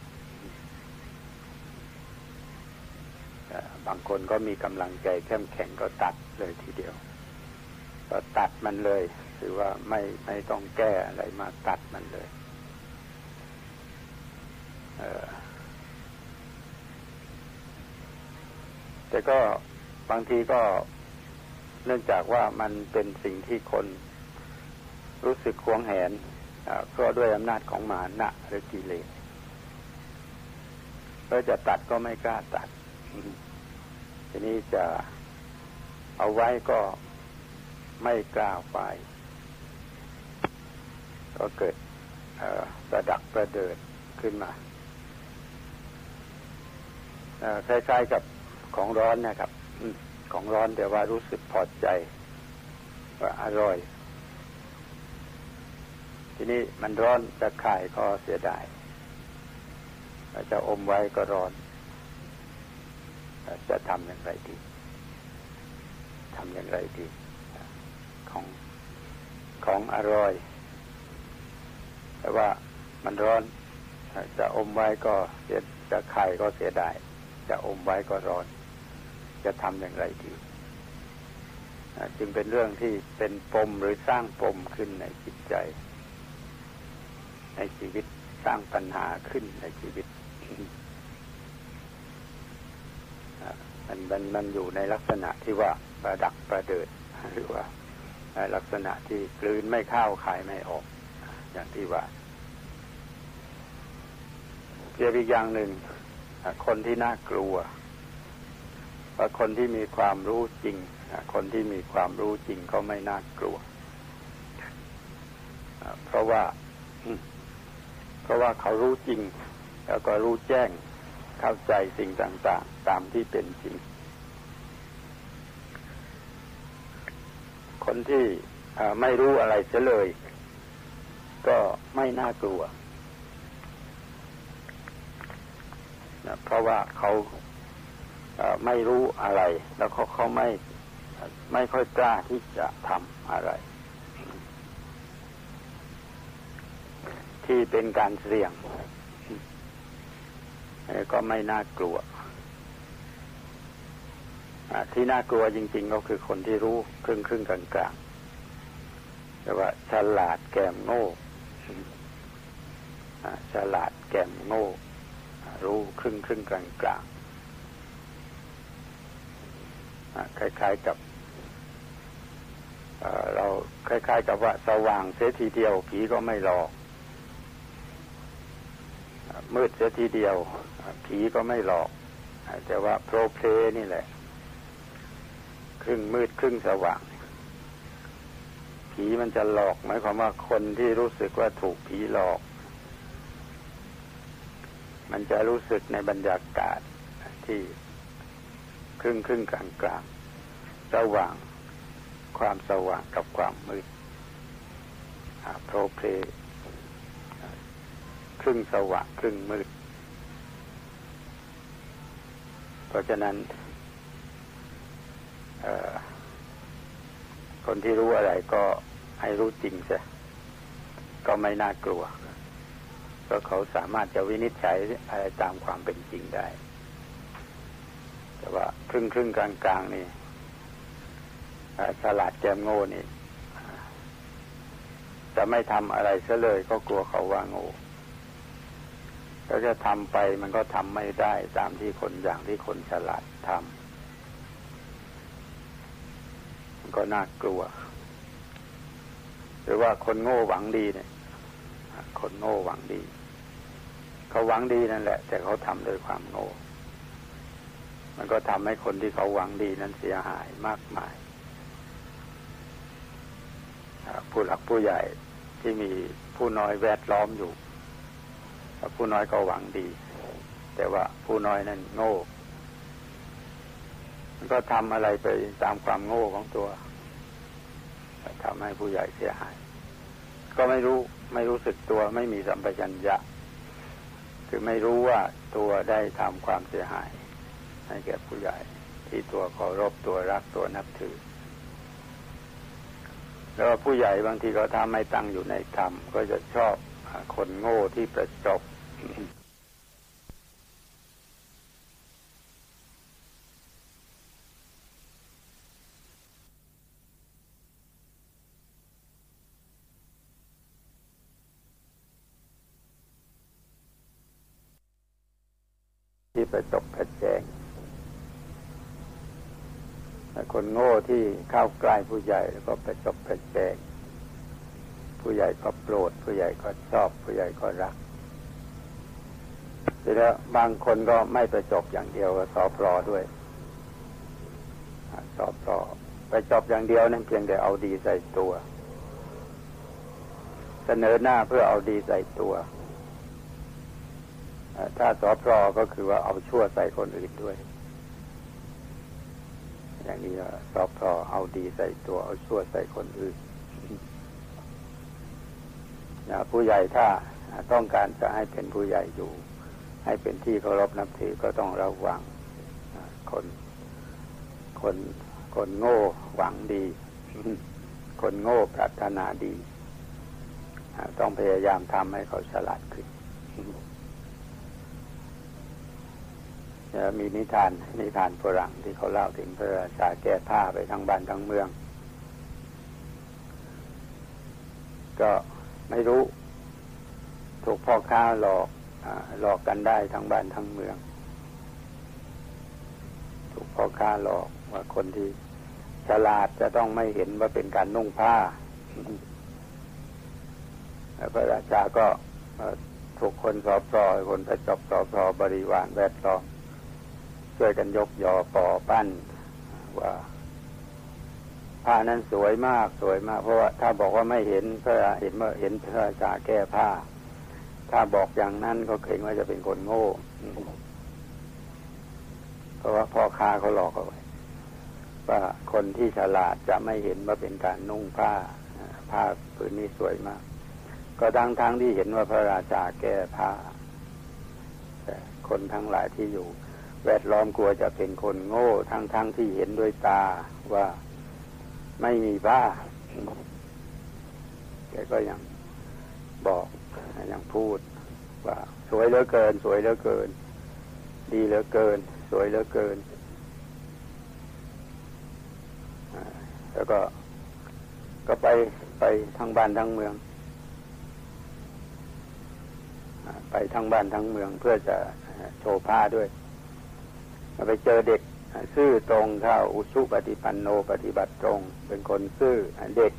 บางคนก็มีกำลังใจเข้มแข็งก็ตัดเลยทีเดียวก็ตัดมันเลยหรือว่าไม่ไม่ต้องแก้อะไรมาตัดมันเลยเออแต่ก็บางทีก็เนื่องจากว่ามันเป็นสิ่งที่คนรู้สึกขวงแหน ก็ด้วยอำนาจของมานะหรือกิเลสก็จะตัดก็ไม่กล้าตัดทีนี้จะเอาไว้ก็ไม่กล้าไปก็เกิดประดักประเดิดขึ้นมาคล้ายๆกับของร้อนนะครับของร้อนแต่ว่ารู้สึกพอใจว่าอร่อยทีนี้มันร้อนจะขายก็เสียดายจะอมไว้ก็ร้อนจะทำอย่างไรดีทำอย่างไรดีของของอร่อยแต่ว่ามันร้อนจะอมไว้ก็เสียจะขายก็เสียดายจะอมไว้ก็ร้อนจะทำอย่างไรดีจึงเป็นเรื่องที่เป็นปมหรือสร้างปมขึ้นในจิตใจในชีวิตสร้างปัญหาขึ้นในชีวิต มันมันมันอยู่ในลักษณะที่ว่าประดักประเดิดหรือว่าลักษณะที่กลืนไม่เข้าคายไม่ออกอย่างที่ว่าเพียงอีกอย่างหนึ่งคนที่น่ากลัวว่าคนที่มีความรู้จริงคนที่มีความรู้จริงก็ไม่น่ากลัวเพราะว่าเพราะว่าเขารู้จริงแล้วก็รู้แจ้งเข้าใจสิ่งต่างๆตามที่เป็นจริงคนที่ไม่รู้อะไรเสียเลยก็ไม่น่ากลัวนะเพราะว่าเขาไม่รู้อะไรแล้วเขาเขาไม่ไม่ค่อยกล้าที่จะทำอะไรที่เป็นการเสี่ยงก็ไม่น่ากลัวที่น่ากลัวจริงๆก็คือคนที่รู้ครึ่งๆกลางๆแต่ว่าฉลาดแกมโง่ฉลาดแกมโง่รู้ครึ่งๆกลางๆคล้ายๆกับ เ, เราคล้ายๆกับว่าสว่างเสียทีเดียวผีก็ไม่หลอกมืดเสียทีเดียวผีก็ไม่หลอกแต่ว่าโปรเพลนี่แหละครึ่งมืดครึ่งสว่างผีมันจะหลอกหมายความว่าคนที่รู้สึกว่าถูกผีหลอกมันจะรู้สึกในบรรยากาศที่ครึ่งครึ่งกลางกลางระหว่างความสว่างกับความมืดโปรเพลครึ่งสว่างครึ่งมืดเพราะฉะนั้นคนที่รู้อะไรก็ให้รู้จริงซะก็ไม่น่ากลัวเพราะเขาสามารถจะวินิจฉัยอะไรตามความเป็นจริงได้แต่ว่าครึ่งครึ่งกลางกลางนี่ฉลาดแกมโง่นี่จะไม่ทำอะไรซะเลยก็กลัวเขาว่าโง่แล้วจะทำไปมันก็ทำไม่ได้ตามที่คนอย่างที่คนฉลาดทำมันก็น่ากลัวหรือว่าคนโง่หวังดีเนี่ยคนโง่หวังดีเขาหวังดีนั่นแหละแต่เขาทำโดยความโง่มันก็ทำให้คนที่เขาหวังดีนั้นเสียหายมากมายผู้หลักผู้ใหญ่ที่มีผู้น้อยแวดล้อมอยู่ผู้น้อยก็หวังดีแต่ว่าผู้น้อยนั้นโง่มันก็ทำอะไรไปตามความโง่ของตัวทำให้ผู้ใหญ่เสียหายก็ไม่รู้ไม่รู้สึกตัวไม่มีสัมปชัญญะคือไม่รู้ว่าตัวได้ทำความเสียหายให้แก่ผู้ใหญ่ที่ตัวเคารพตัวรักตัวนับถือแล้วผู้ใหญ่บางทีก็ทำไม่ตั้งอยู่ในธรรมก็จะชอบคนโง่ที่ประจบ ที่ประจบประแจงคนโง่ที่เข้าใกล้ผู้ใหญ่แล้วก็ประจบประแจง ผู้ใหญ่ก็โปรดผู้ใหญ่ก็ชอบผู้ใหญ่ก็รักแล้วบางคนก็ไม่ไปจบอย่างเดียวก็สอบรอด้วยสอบรอไปจบอย่างเดียวนั่นเพียงแต่เอาดีใส่ตัวเสนอหน้าเพื่อเอาดีใส่ตัวถ้าสอบรอก็คือว่าเอาชั่วใส่คนอื่นด้วยอย่างนี้สอบรอเอาดีใส่ตัวเอาชั่วใส่คนอื่นผู้ใหญ่ถ้าต้องการจะให้เป็นผู้ใหญ่อยู่ให้เป็นที่เคารพนับถือก็ต้องระวังคนคนคนโง่หวังดีคนโง่ปรารถนาดีต้องพยายามทำให้เขาฉลาดขึ้นมีนิทานนิทานฝรั่งที่เขาเล่าถึงพระราชาแก้ผ้าไปทั้งบ้านทั้งเมืองก็ไม่รู้ถูกพ่อค้าหลอกหลอกกันได้ทั้งบ้านทั้งเมืองถูกพ่อค้าหลอกว่าคนที่ฉลาดจะต้องไม่เห็นว่าเป็นการนุ่งผ้าแล้วพระราชาก็ถูกคนสอบพลอยคนประจบสอบพลอบริวารแวดล้อมช่วยกันยกยอปอปั้นว่าผ้านั้นสวยมากสวยมากเพราะว่าถ้าบอกว่าไม่เห็นพระเห็นเมื่อเห็นพระราชาแก้ผ้าถ้าบอกอย่างนั้นก็เกรงว่าจะเป็นคนโง่เพราะว่าพ่อค้าเขาหลอกเอาไว้ว่าคนที่ฉลาดจะไม่เห็นว่าเป็นการนุ่งผ้าผ้าผืนนี้สวยมากก็ทั้งทั้งที่เห็นว่าพระราชาแก้ผ้าแต่คนทั้งหลายที่อยู่แวดล้อมกลัวจะเป็นคนโง่ทั้งทั้งที่เห็นด้วยตาว่าไม่มีผ้าแกก็ยังบอกยังพูดว่าสวยเหลือเกินสวยเหลือเกินดีเหลือเกินสวยเหลือเกินแล้วก็ก็ไปไปทั้งบ้านทั้งเมืองไปทั้งบ้านทั้งเมืองเพื่อจะโชว์ผ้าด้วยไปเจอเด็กซื่อตรงเข้าอุชุปฏิปันโนปฏิบัติตรงเป็นคนซื่อเด็ก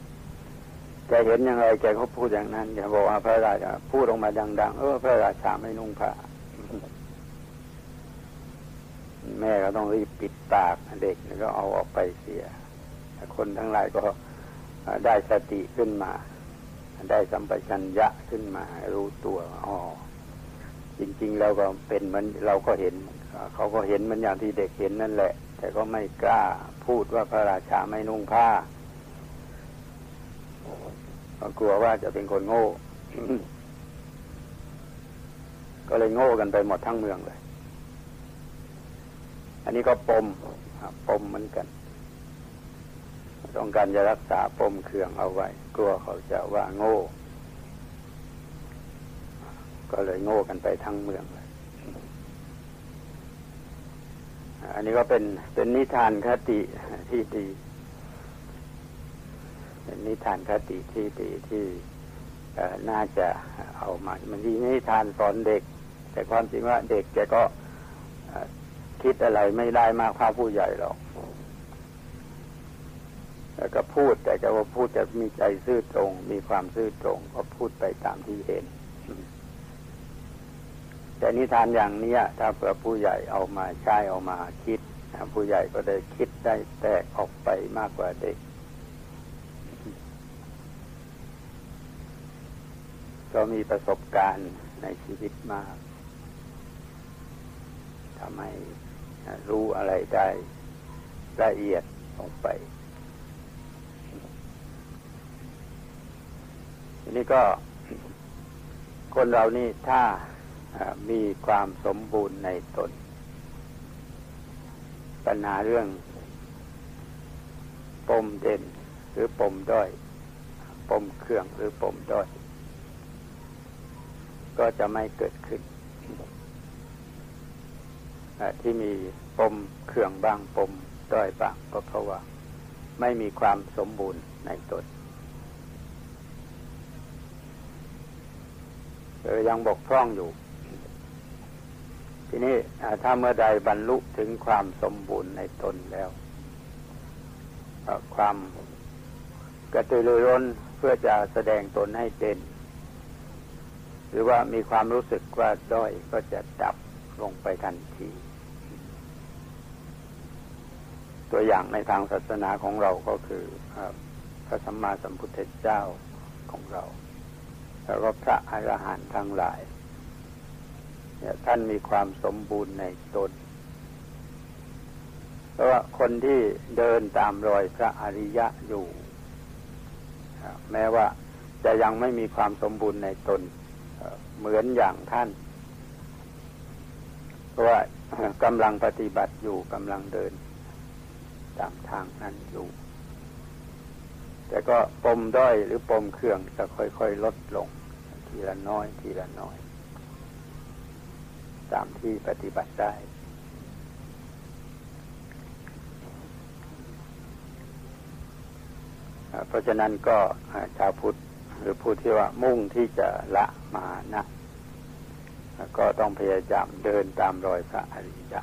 แกเห็นอย่างไรแกเขาพูดอย่างนั้นแกบอกว่าพระราชาพูดออกมาดังๆเออพระราชาไม่นุ่งผ้าแม่ก็ต้องรีบปิดปากเด็กแล้วก็เอาออกไปเสียคนทั้งหลายก็ได้สติขึ้นมาได้สัมปชัญญะขึ้นมารู้ตัวอ๋อจริงๆเราก็เป็นเหมือนเราก็เห็นเขาก็เห็นเหมือนอย่างที่เด็กเห็นนั่นแหละแต่ก็ไม่กล้าพูดว่าพระราชาไม่นุ่งผ้ากลัวว่าจะเป็นคนโง่ ก็เลยโง่กันไปหมดทั้งเมืองเลยอันนี้ก็ปมปมเหมือนกันต้องการจะรักษาปมเคืองเอาไว้กลัวเขาจะว่าโง่ก็เลยโง่กันไปทั้งเมืองเลยอันนี้ก็เป็นเป็นนิทานคติที่ดีเป็นนิทานคติที่ดีที่น่าจะเอามามันมีนิทานสอนเด็กแต่ความจริงว่าเด็กแกก็คิดอะไรไม่ได้มากกว่าผู้ใหญ่หรอกแล้วก็พูดแต่ก็ว่าพูดจะมีใจซื่อตรงมีความซื่อตรงก็พูดไปตามที่เห็นแต่นิทานอย่างนี้ถ้าเผื่อผู้ใหญ่เอามาใช้เอามาคิดผู้ใหญ่ก็ได้คิดได้แตกออกไปมากกว่าเด็กก็มีประสบการณ์ในชีวิตมากทำให้รู้อะไรได้ละเอียดลงไปทีนี้ก็คนเรานี่ถ้ามีความสมบูรณ์ในตนปัญหาเรื่องปมเด่นหรือปมด้อยปมเครื่องหรือปมด้อยก็จะไม่เกิดขึ้นที่มีปมเครื่องบ้างปมด้อยบ้างก็เพราะว่าไม่มีความสมบูรณ์ในตนหรือยังบกพร่องอยู่ทีนี้ถ้าเมื่อใดบรรลุถึงความสมบูรณ์ในตนแล้วความกระตือรือร้น พื่อจะแสดงตนให้เป็นหรือว่ามีความรู้สึกว่าด้อยก็จะดับลงไปทันทีตัวอย่างในทางศาสนาของเราก็คือพระสัมมาสัมพุทธเจ้าของเราแล้วก็พระอรหันต์ทั้งหลายเนี่ยท่านมีความสมบูรณ์ในตนเพราะว่าคนที่เดินตามรอยพระอริยะอยู่แม้ว่าจะยังไม่มีความสมบูรณ์ในตนเหมือนอย่างท่านเพราะว่ากำลังปฏิบัติอยู่กำลังเดินตามทางนั้นอยู่แต่ก็ปมด้อยหรือปมเครื่องจะค่อยๆลดลงทีละน้อยทีละน้อยตามที่ปฏิบัติได้เพราะฉะนั้นก็ชาวพุทธหรือผู้ที่ว่ามุ่งที่จะละมานะก็ต้องพยายามเดินตามรอยพระอริยะ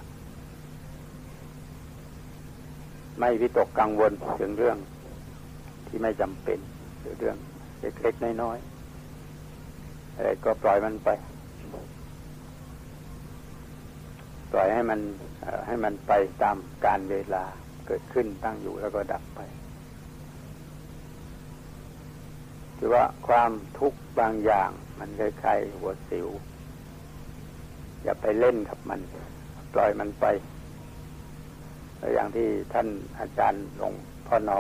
ไม่วิตกกังวลถึงเรื่องที่ไม่จำเป็นหรือเรื่องเล็กๆน้อยๆอะไรก็ปล่อยมันไปปล่อยให้มันให้มันไปตามกาลเวลาเกิดขึ้นตั้งอยู่แล้วก็ดับไปคือว่าความทุกข์บางอย่างมันคล้ายๆหัวสิวอย่าไปเล่นกับมันปล่อยมันไปอย่างที่ท่านอาจารย์หลวงพ่อนอ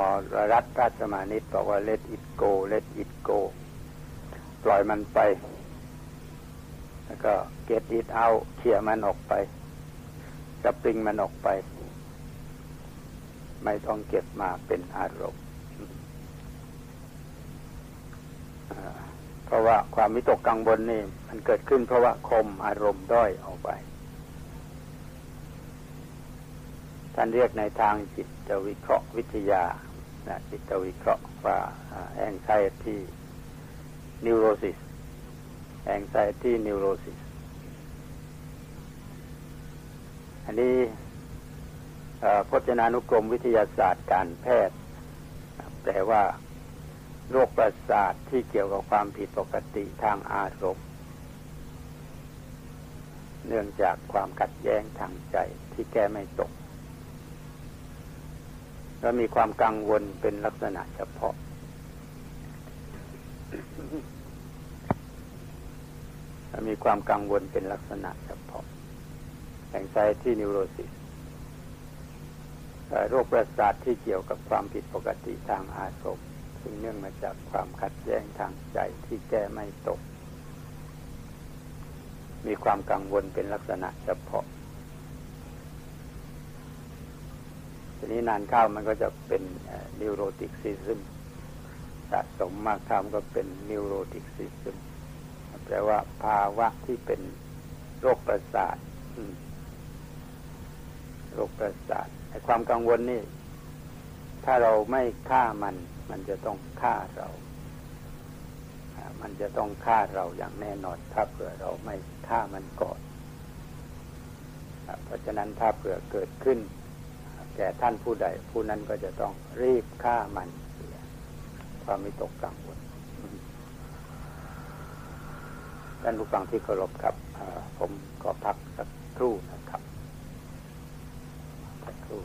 รัตน์ราชมานิตบอกว่า let it go let it go ปล่อยมันไปแล้วก็ get it out เขี่ยมันออกไปจับปริงมันออกไปไม่ต้องเก็บมาเป็นอารมณ์เพราะว่าความวิตกกังวลนี่มันเกิดขึ้นเพราะว่าคมอารมณ์ด้อยออกไปท่านเรียกในทางจิตวิเคราะห์วิทยานะจิตวิเคราะห์ว่า anxiety neurosis anxiety neurosis อันนี้พจนานุกรมวิทยาศาสตร์การแพทย์แปลว่าโรคประสาทที่เกี่ยวกับความผิดปกติทางอารมณ์เนื่องจากความขัดแย้งทางใจที่แก้ไม่ตกและมีความกังวลเป็นลักษณะเฉพาะ และมีความกังวลเป็นลักษณะเฉพาะ Anxiety Neurosis โรคประสาทที่เกี่ยวกับความผิดปกติทางอารมณ์ซึ่งเนื่องมาจากความขัดแย้งทางใจที่แก้ไม่ตกมีความกังวลเป็นลักษณะเฉพาะทีนี้นานเข้ามันก็จะเป็นนิวโรติกซิซึมสะสมมากเข้ามันก็เป็นนิวโรติกซิซึมแปลว่าภาวะที่เป็นโรคประสาทโรคประสาทไอ้ความกังวลนี่ถ้าเราไม่ฆ่ามันมันจะต้องฆ่าเรามันจะต้องฆ่าเราอย่างแน่นอนถ้าเผื่อเราไม่ฆ่ามันก่อนเพราะฉะนั้นถ้าเผื่อเกิดขึ้นแก่ท่านผู้ใดผู้นั้นก็จะต้องรีบฆ่ามันเสียความวิตกกังวลท่านผู้ฟังที่เคารพครับผมขอพักสักครู่นะครับสักครู่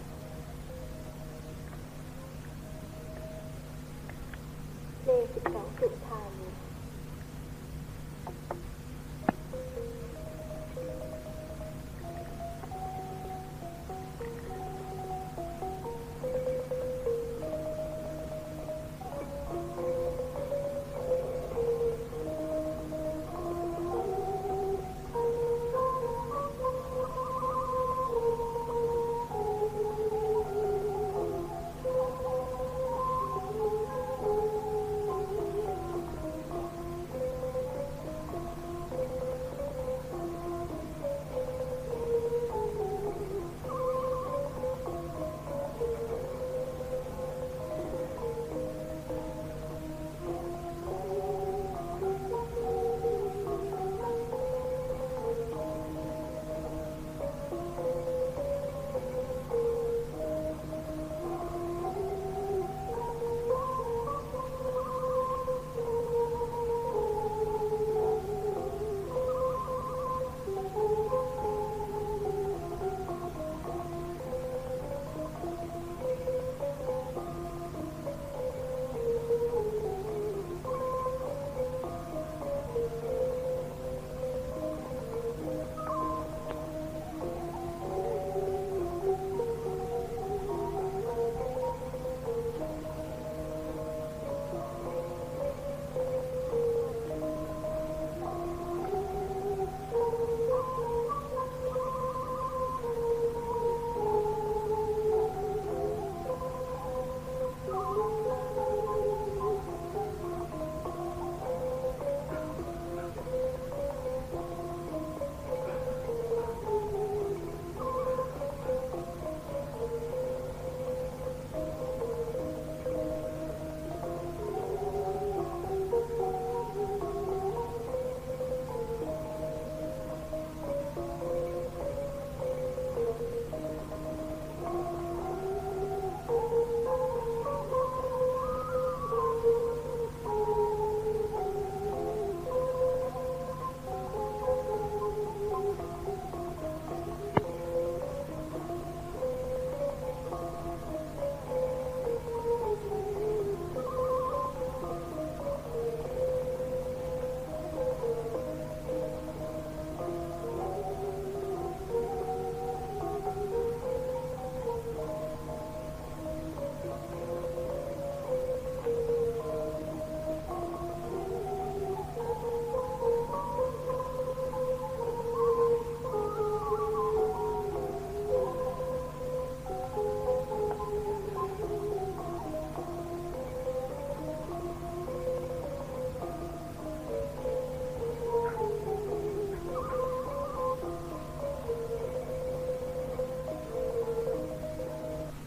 เลขสิบสองสุพรรณ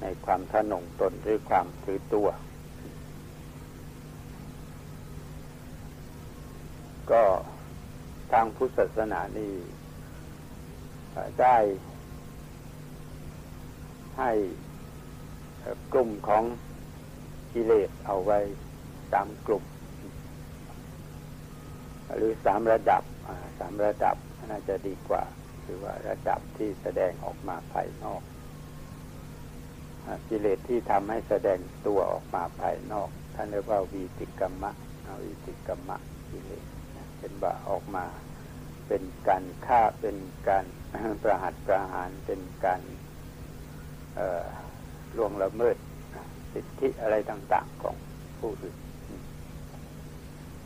ในความทะนงตนหรือความถือตัวก็ทางพุทธศาสนานี่ได้ให้กลุ่มของกิเลสเอาไว้สามกลุ่มหรือสามระดับสามระดับน่าจะดีกว่าคือว่าระดับที่แสดงออกมาภายนอกกิเลสที่ทำให้แสดงตัวออกมาภายนอกท่านเรียกว่าวีติกรรมะวีติกรรมะกิเลสเป็นบ่าออกมาเป็นการฆ่าเป็นการประหัตประหารเป็นการล่วงละเมิดสิทธิอะไรต่างๆของผู้อื่น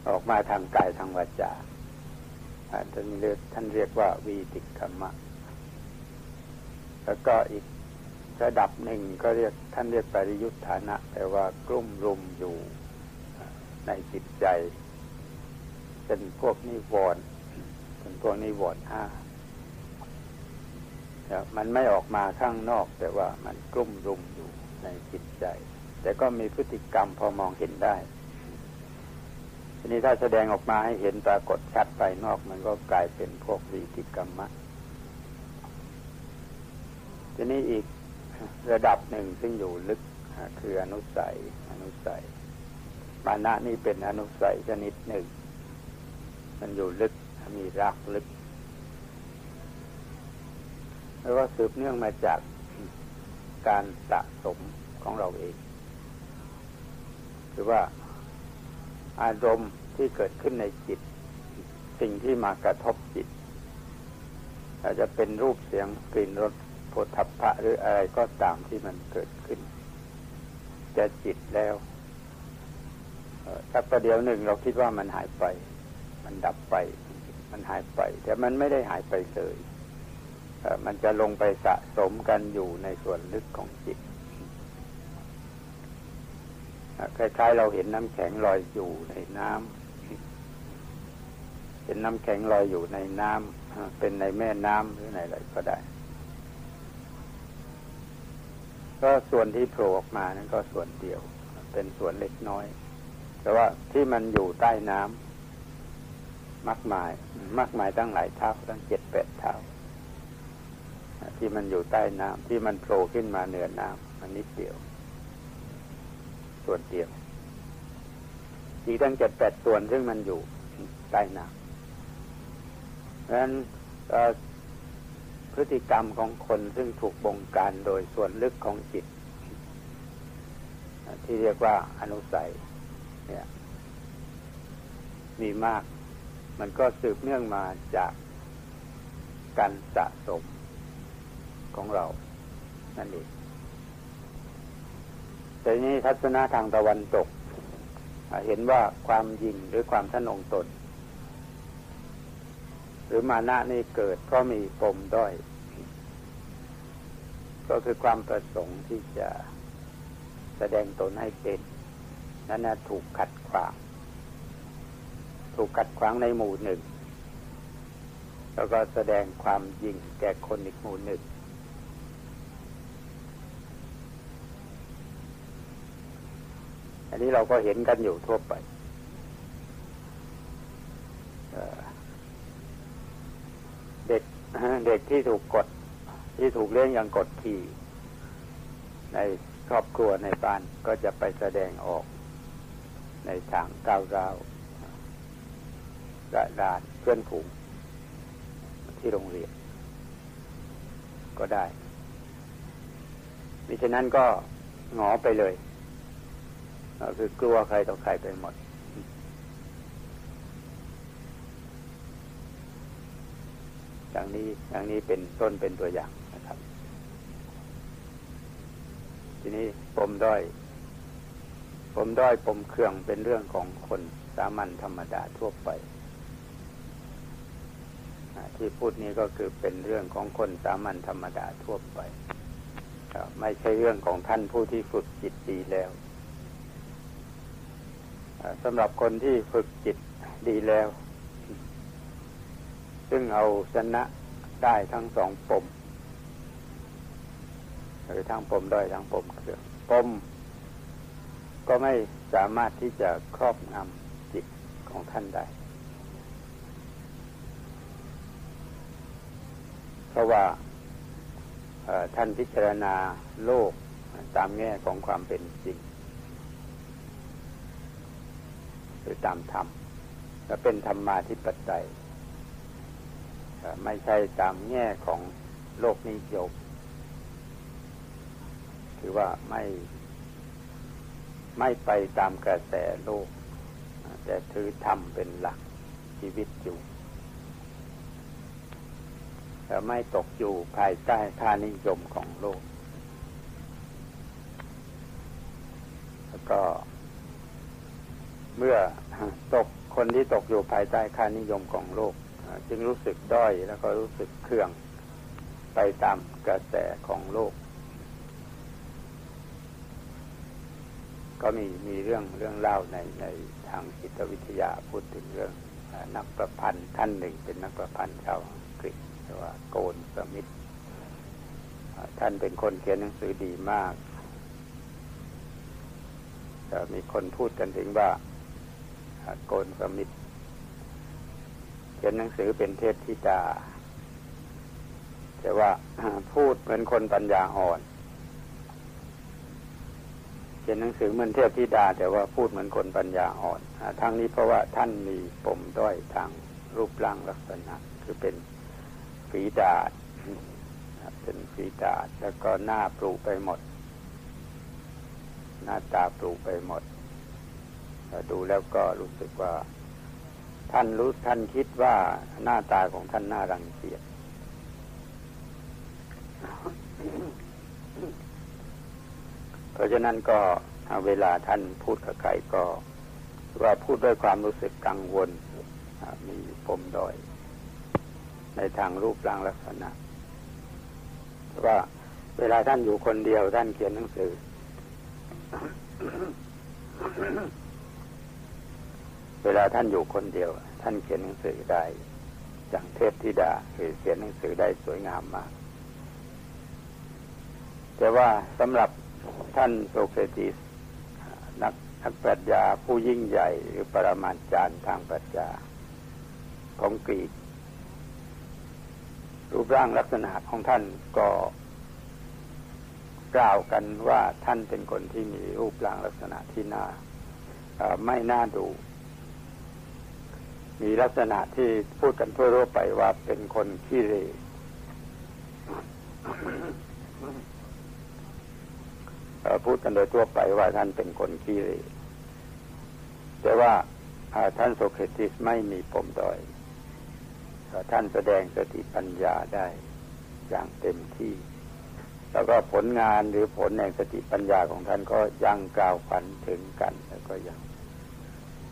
ออกมาทางกายทางวาจาท่านเรียกท่านเรียกว่าวีติกรรมะแล้วก็อีกระดับหนึ่งก็เรียกท่านเรียกปริยุทธานะแปลว่ากลุ่มรุมอยู่ในจิตใจเป็นพวกนิวรณ์เป็นพวกนิวรณ์ห้ามันไม่ออกมาข้างนอกแต่ว่ามันกลุ่มรุมอยู่ในจิตใจแต่ก็มีพฤติกรรมพอมองเห็นได้ทีนี้ถ้าแสดงออกมาให้เห็นปรากฏชัดภายนอกมันก็กลายเป็นพวกวีติกรรมะทีนี้อีกระดับหนึ่งซึ่งอยู่ลึกคืออนุสัยอนุสัยมานะนี่เป็นอนุสัยชนิดหนึ่งมันอยู่ลึกมีรากลึกแล้วก็สืบเนื่องมาจากการสะสมของเราเองคือว่าอารมณ์ที่เกิดขึ้นในจิตสิ่งที่มากระทบจิตอาจจะเป็นรูปเสียงกลิ่นรสโผฏฐัพพะหรืออะไรก็ตามที่มันเกิดขึ้นจะจิตแล้วสักประเดี๋ยวหนึ่งเราคิดว่ามันหายไปมันดับไปมันหายไปแต่มันไม่ได้หายไปเลยมันจะลงไปสะสมกันอยู่ในส่วนลึกของจิตคล้ายๆเราเห็นน้ำแข็งลอยอยู่ในน้ำเป็นน้ำแข็งลอยอยู่ในน้ำเป็นในแม่น้ำหรือในอะไรก็ได้ก็ส่วนที่โผล่ออกมานั้นก็ส่วนเดียวเป็นส่วนเล็กน้อยแต่ว่าที่มันอยู่ใต้น้ำมากมายมากมายตั้งหลายเท่าตั้งเจ็ดแปดเท่าที่มันอยู่ใต้น้ำที่มันโผล่ขึ้นมาเหนือน้ำมันนิดเดียวส่วนเดียวอีกตั้งเจ็ดแปดส่วนซึ่งมันอยู่ใต้น้ำเพราะฉะนั้นพฤติกรรมของคนซึ่งถูกบงการโดยส่วนลึกของจิตที่เรียกว่าอนุสัยเนี่ยมีมากมันก็สืบเนื่องมาจากการสะสมของเรานั่นเองแต่นี้ทัศนะทางตะวันตกเห็นว่าความยิ่งหรือความทะนงตนหรือมานะนี่เกิดเพราะมีปมด้อยก็คือความประสงค์ที่จะแสดงตนให้เป็นนั้นนะถูกขัดขวางถูกขัดขวางในหมู่หนึ่งแล้วก็แสดงความยิ่งแก่คนอีกหมู่หนึ่งอันนี้เราก็เห็นกันอยู่ทั่วไปเด็กเด็กที่ถูกกดที่ถูกเลี้ยงอย่างกดขี่ในครอบครัวในบ้านก็จะไปแสดงออกในทางก้าวร้าวระดานเพื่อนฝูงที่โรงเรียนก็ได้มิฉะนั้นก็หงอไปเลยคือกลัวใครต่อใครไปหมดอย่างนี้อย่างนี้เป็นต้นเป็นตัวอย่างนะครับทีนี้ปมด้อยปมด้อยปมเครื่องเป็นเรื่องของคนสามัญธรรมดาทั่วไปที่พูดนี้ก็คือเป็นเรื่องของคนสามัญธรรมดาทั่วไปไม่ใช่เรื่องของท่านผู้ที่ฝึกจิตดีแล้วสำหรับคนที่ฝึกจิตดีแล้วซึ่งเอาชนะได้ทั้งสองปม หรือทั้งปมด้อยทั้งปมเกิดปมก็ไม่สามารถที่จะครอบงำจิตของท่านได้เพราะว่าท่านพิจารณาโลกตามแง่ของความเป็นจริงหรือตามธรรมและเป็นธรรมาธิปไตยไม่ใช่ตามแง่ของโลกนิยมถือว่าไม่ไม่ไปตามกระแสโลกแต่ถือธรรมเป็นหลักชีวิตอยู่แต่ไม่ตกอยู่ภายใต้ค่านิยมของโลกแล้วก็เมื่อตกคนที่ตกอยู่ภายใต้ค่านิยมของโลกจึงรู้สึกด้อยแล้วก็รู้สึกเคืองไปตามกระแสของโลกก็มีมีเรื่องเรื่องเล่าในในทางจิตวิทยาพูดถึงเรื่องนักประพันธ์ท่านหนึ่งเป็นนักประพันธ์ชาวอังกฤษชื่อว่าโกลด์สมิธท่านเป็นคนเขียนหนังสือดีมากแต่มีคนพูดกันถึงว่าโกลด์สมิธเขียนหนังสือเป็นเทพธิดาแต่ว่าพูดเหมือนคนปัญญาอ่อนเขียนหนังสือเหมือนเทพธิดาแต่ว่าพูดเหมือนคนปัญญาอ่อนทั้งนี้เพราะว่าท่านมีปมด้อยทางรูปร่างลักษณะคือเป็นฝีดาษเป็นฝีดาษแล้วก็หน้าปรุไปหมดหน้าตาปรุไปหมดดูแล้วก็รู้สึกว่าท่านรู้ท่านคิดว่าหน้าตาของท่านน่ารังเกียจเพราะฉะนั้นก็เวลาท่านพูดกับใครก็ว่าพูดด้วยความรู้สึกกังวลมีปมด้อยในทางรูปร่างลักษณะว่าเวลาท่านอยู่คนเดียวท่านเขียนหนังสือ เวลาท่านอยู่คนเดียวท่านเขียนหนังสือได้อย่างเทพธิดาคือเขียนหนังสือได้สวยงามมากแต่ว่าสำหรับท่านโสเครติสนักนักปรัชญาผู้ยิ่งใหญ่หรือปรมาจารย์ทางปรัชญาของกรีกรูปร่างลักษณะของท่านก็กล่าวกันว่าท่านเป็นคนที่มีรูปร่างลักษณะที่น่าไม่น่าดูมีลักษณะที่พูดกันทั่วๆไปว่าเป็นคนขี้เหร่พูดกันโดยทั่วไปว่าท่านเป็นคนขี้เหร่แต่ว่าท่านโสเครติสไม่มีปมด้อยท่านแสดงสติปัญญาได้อย่างเต็มที่แล้วก็ผลงานหรือผลแห่งสติปัญญาของท่านก็ยังกล่าวขวัญถึงกันแล้วก็ยัง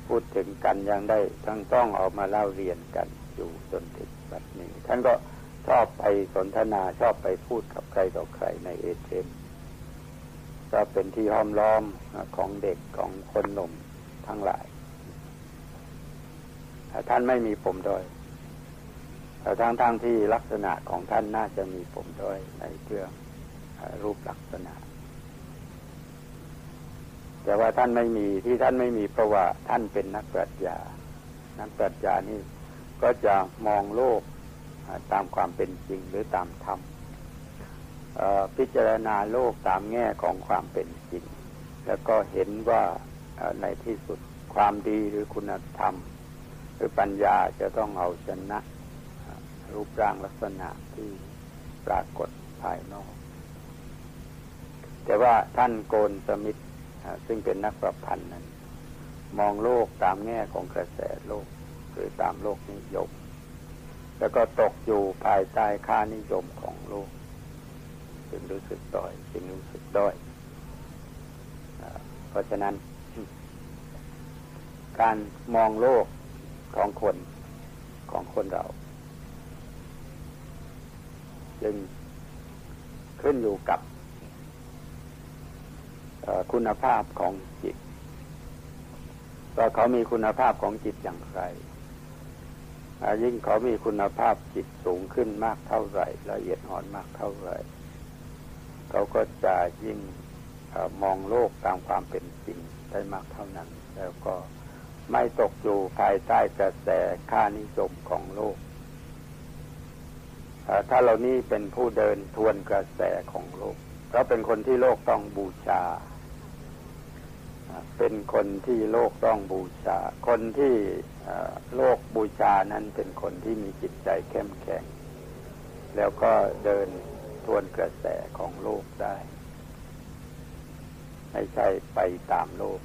พูดถึงกันยังได้ทั้งต้องออกมาเล่าเรียนกันอยู่จนถึงบัดนี้ท่านก็ชอบไปสนทนาชอบไปพูดกับใครต่อใครในเอเธนก็เป็นที่ห้อมล้อมของเด็กของคนหนุ่มทั้งหลายท่านไม่มีปมด้อยแต่ทั้งๆ ท, ที่ลักษณะของท่านน่าจะมีปมด้อยในเรื่องรูปลักษณะแต่ว่าท่านไม่มีที่ท่านไม่มีเพราะว่าท่านเป็นนักปรัชญานักปรัชญานี่ก็จะมองโลกตามความเป็นจริงหรือตามธรรมพิจารณาโลกตามแง่ของความเป็นจริงแล้วก็เห็นว่าในที่สุดความดีหรือคุณธรรมหรือปัญญาจะต้องเอาชนะรูปร่างลักษณะที่ปรากฏภายนอกแต่ว่าท่านโกลด์สมิธซึ่งเป็นนักประพันธ์นั้นมองโลกตามแง่ของกระแสโลกหรือตามโลกนิยมแล้วก็ตกอยู่ภายใต้ค่านิยมของโลกจึงรู้สึกด้อยจึงรู้สึกด้อยเพราะฉะนั้นการมองโลกของคนของคนเราจึงขึ้นอยู่กับคุณภาพของจิตว่าเขามีคุณภาพของจิตอย่างไรยิ่งเขามีคุณภาพจิตสูงขึ้นมากเท่าไหร่ละเอียดอ่อนมากเท่าไหร่เขา ก็จะยิ่งมองโลกตามความเป็นจริงได้มากเท่านั้นแล้วก็ไม่ตกอยู่ภายใต้กระแสค่านิยมของโลกถ้าเรานี่เป็นผู้เดินทวนกระแสของโลกเราเป็นคนที่โลกต้องบูชาเป็นคนที่โลกต้องบูชาคนที่โลกบูชานั้นเป็นคนที่มีจิตใจเข้มแข็งแล้วก็เดินทวนกระแสของโลกได้ไม่ใช่ไปตามโลก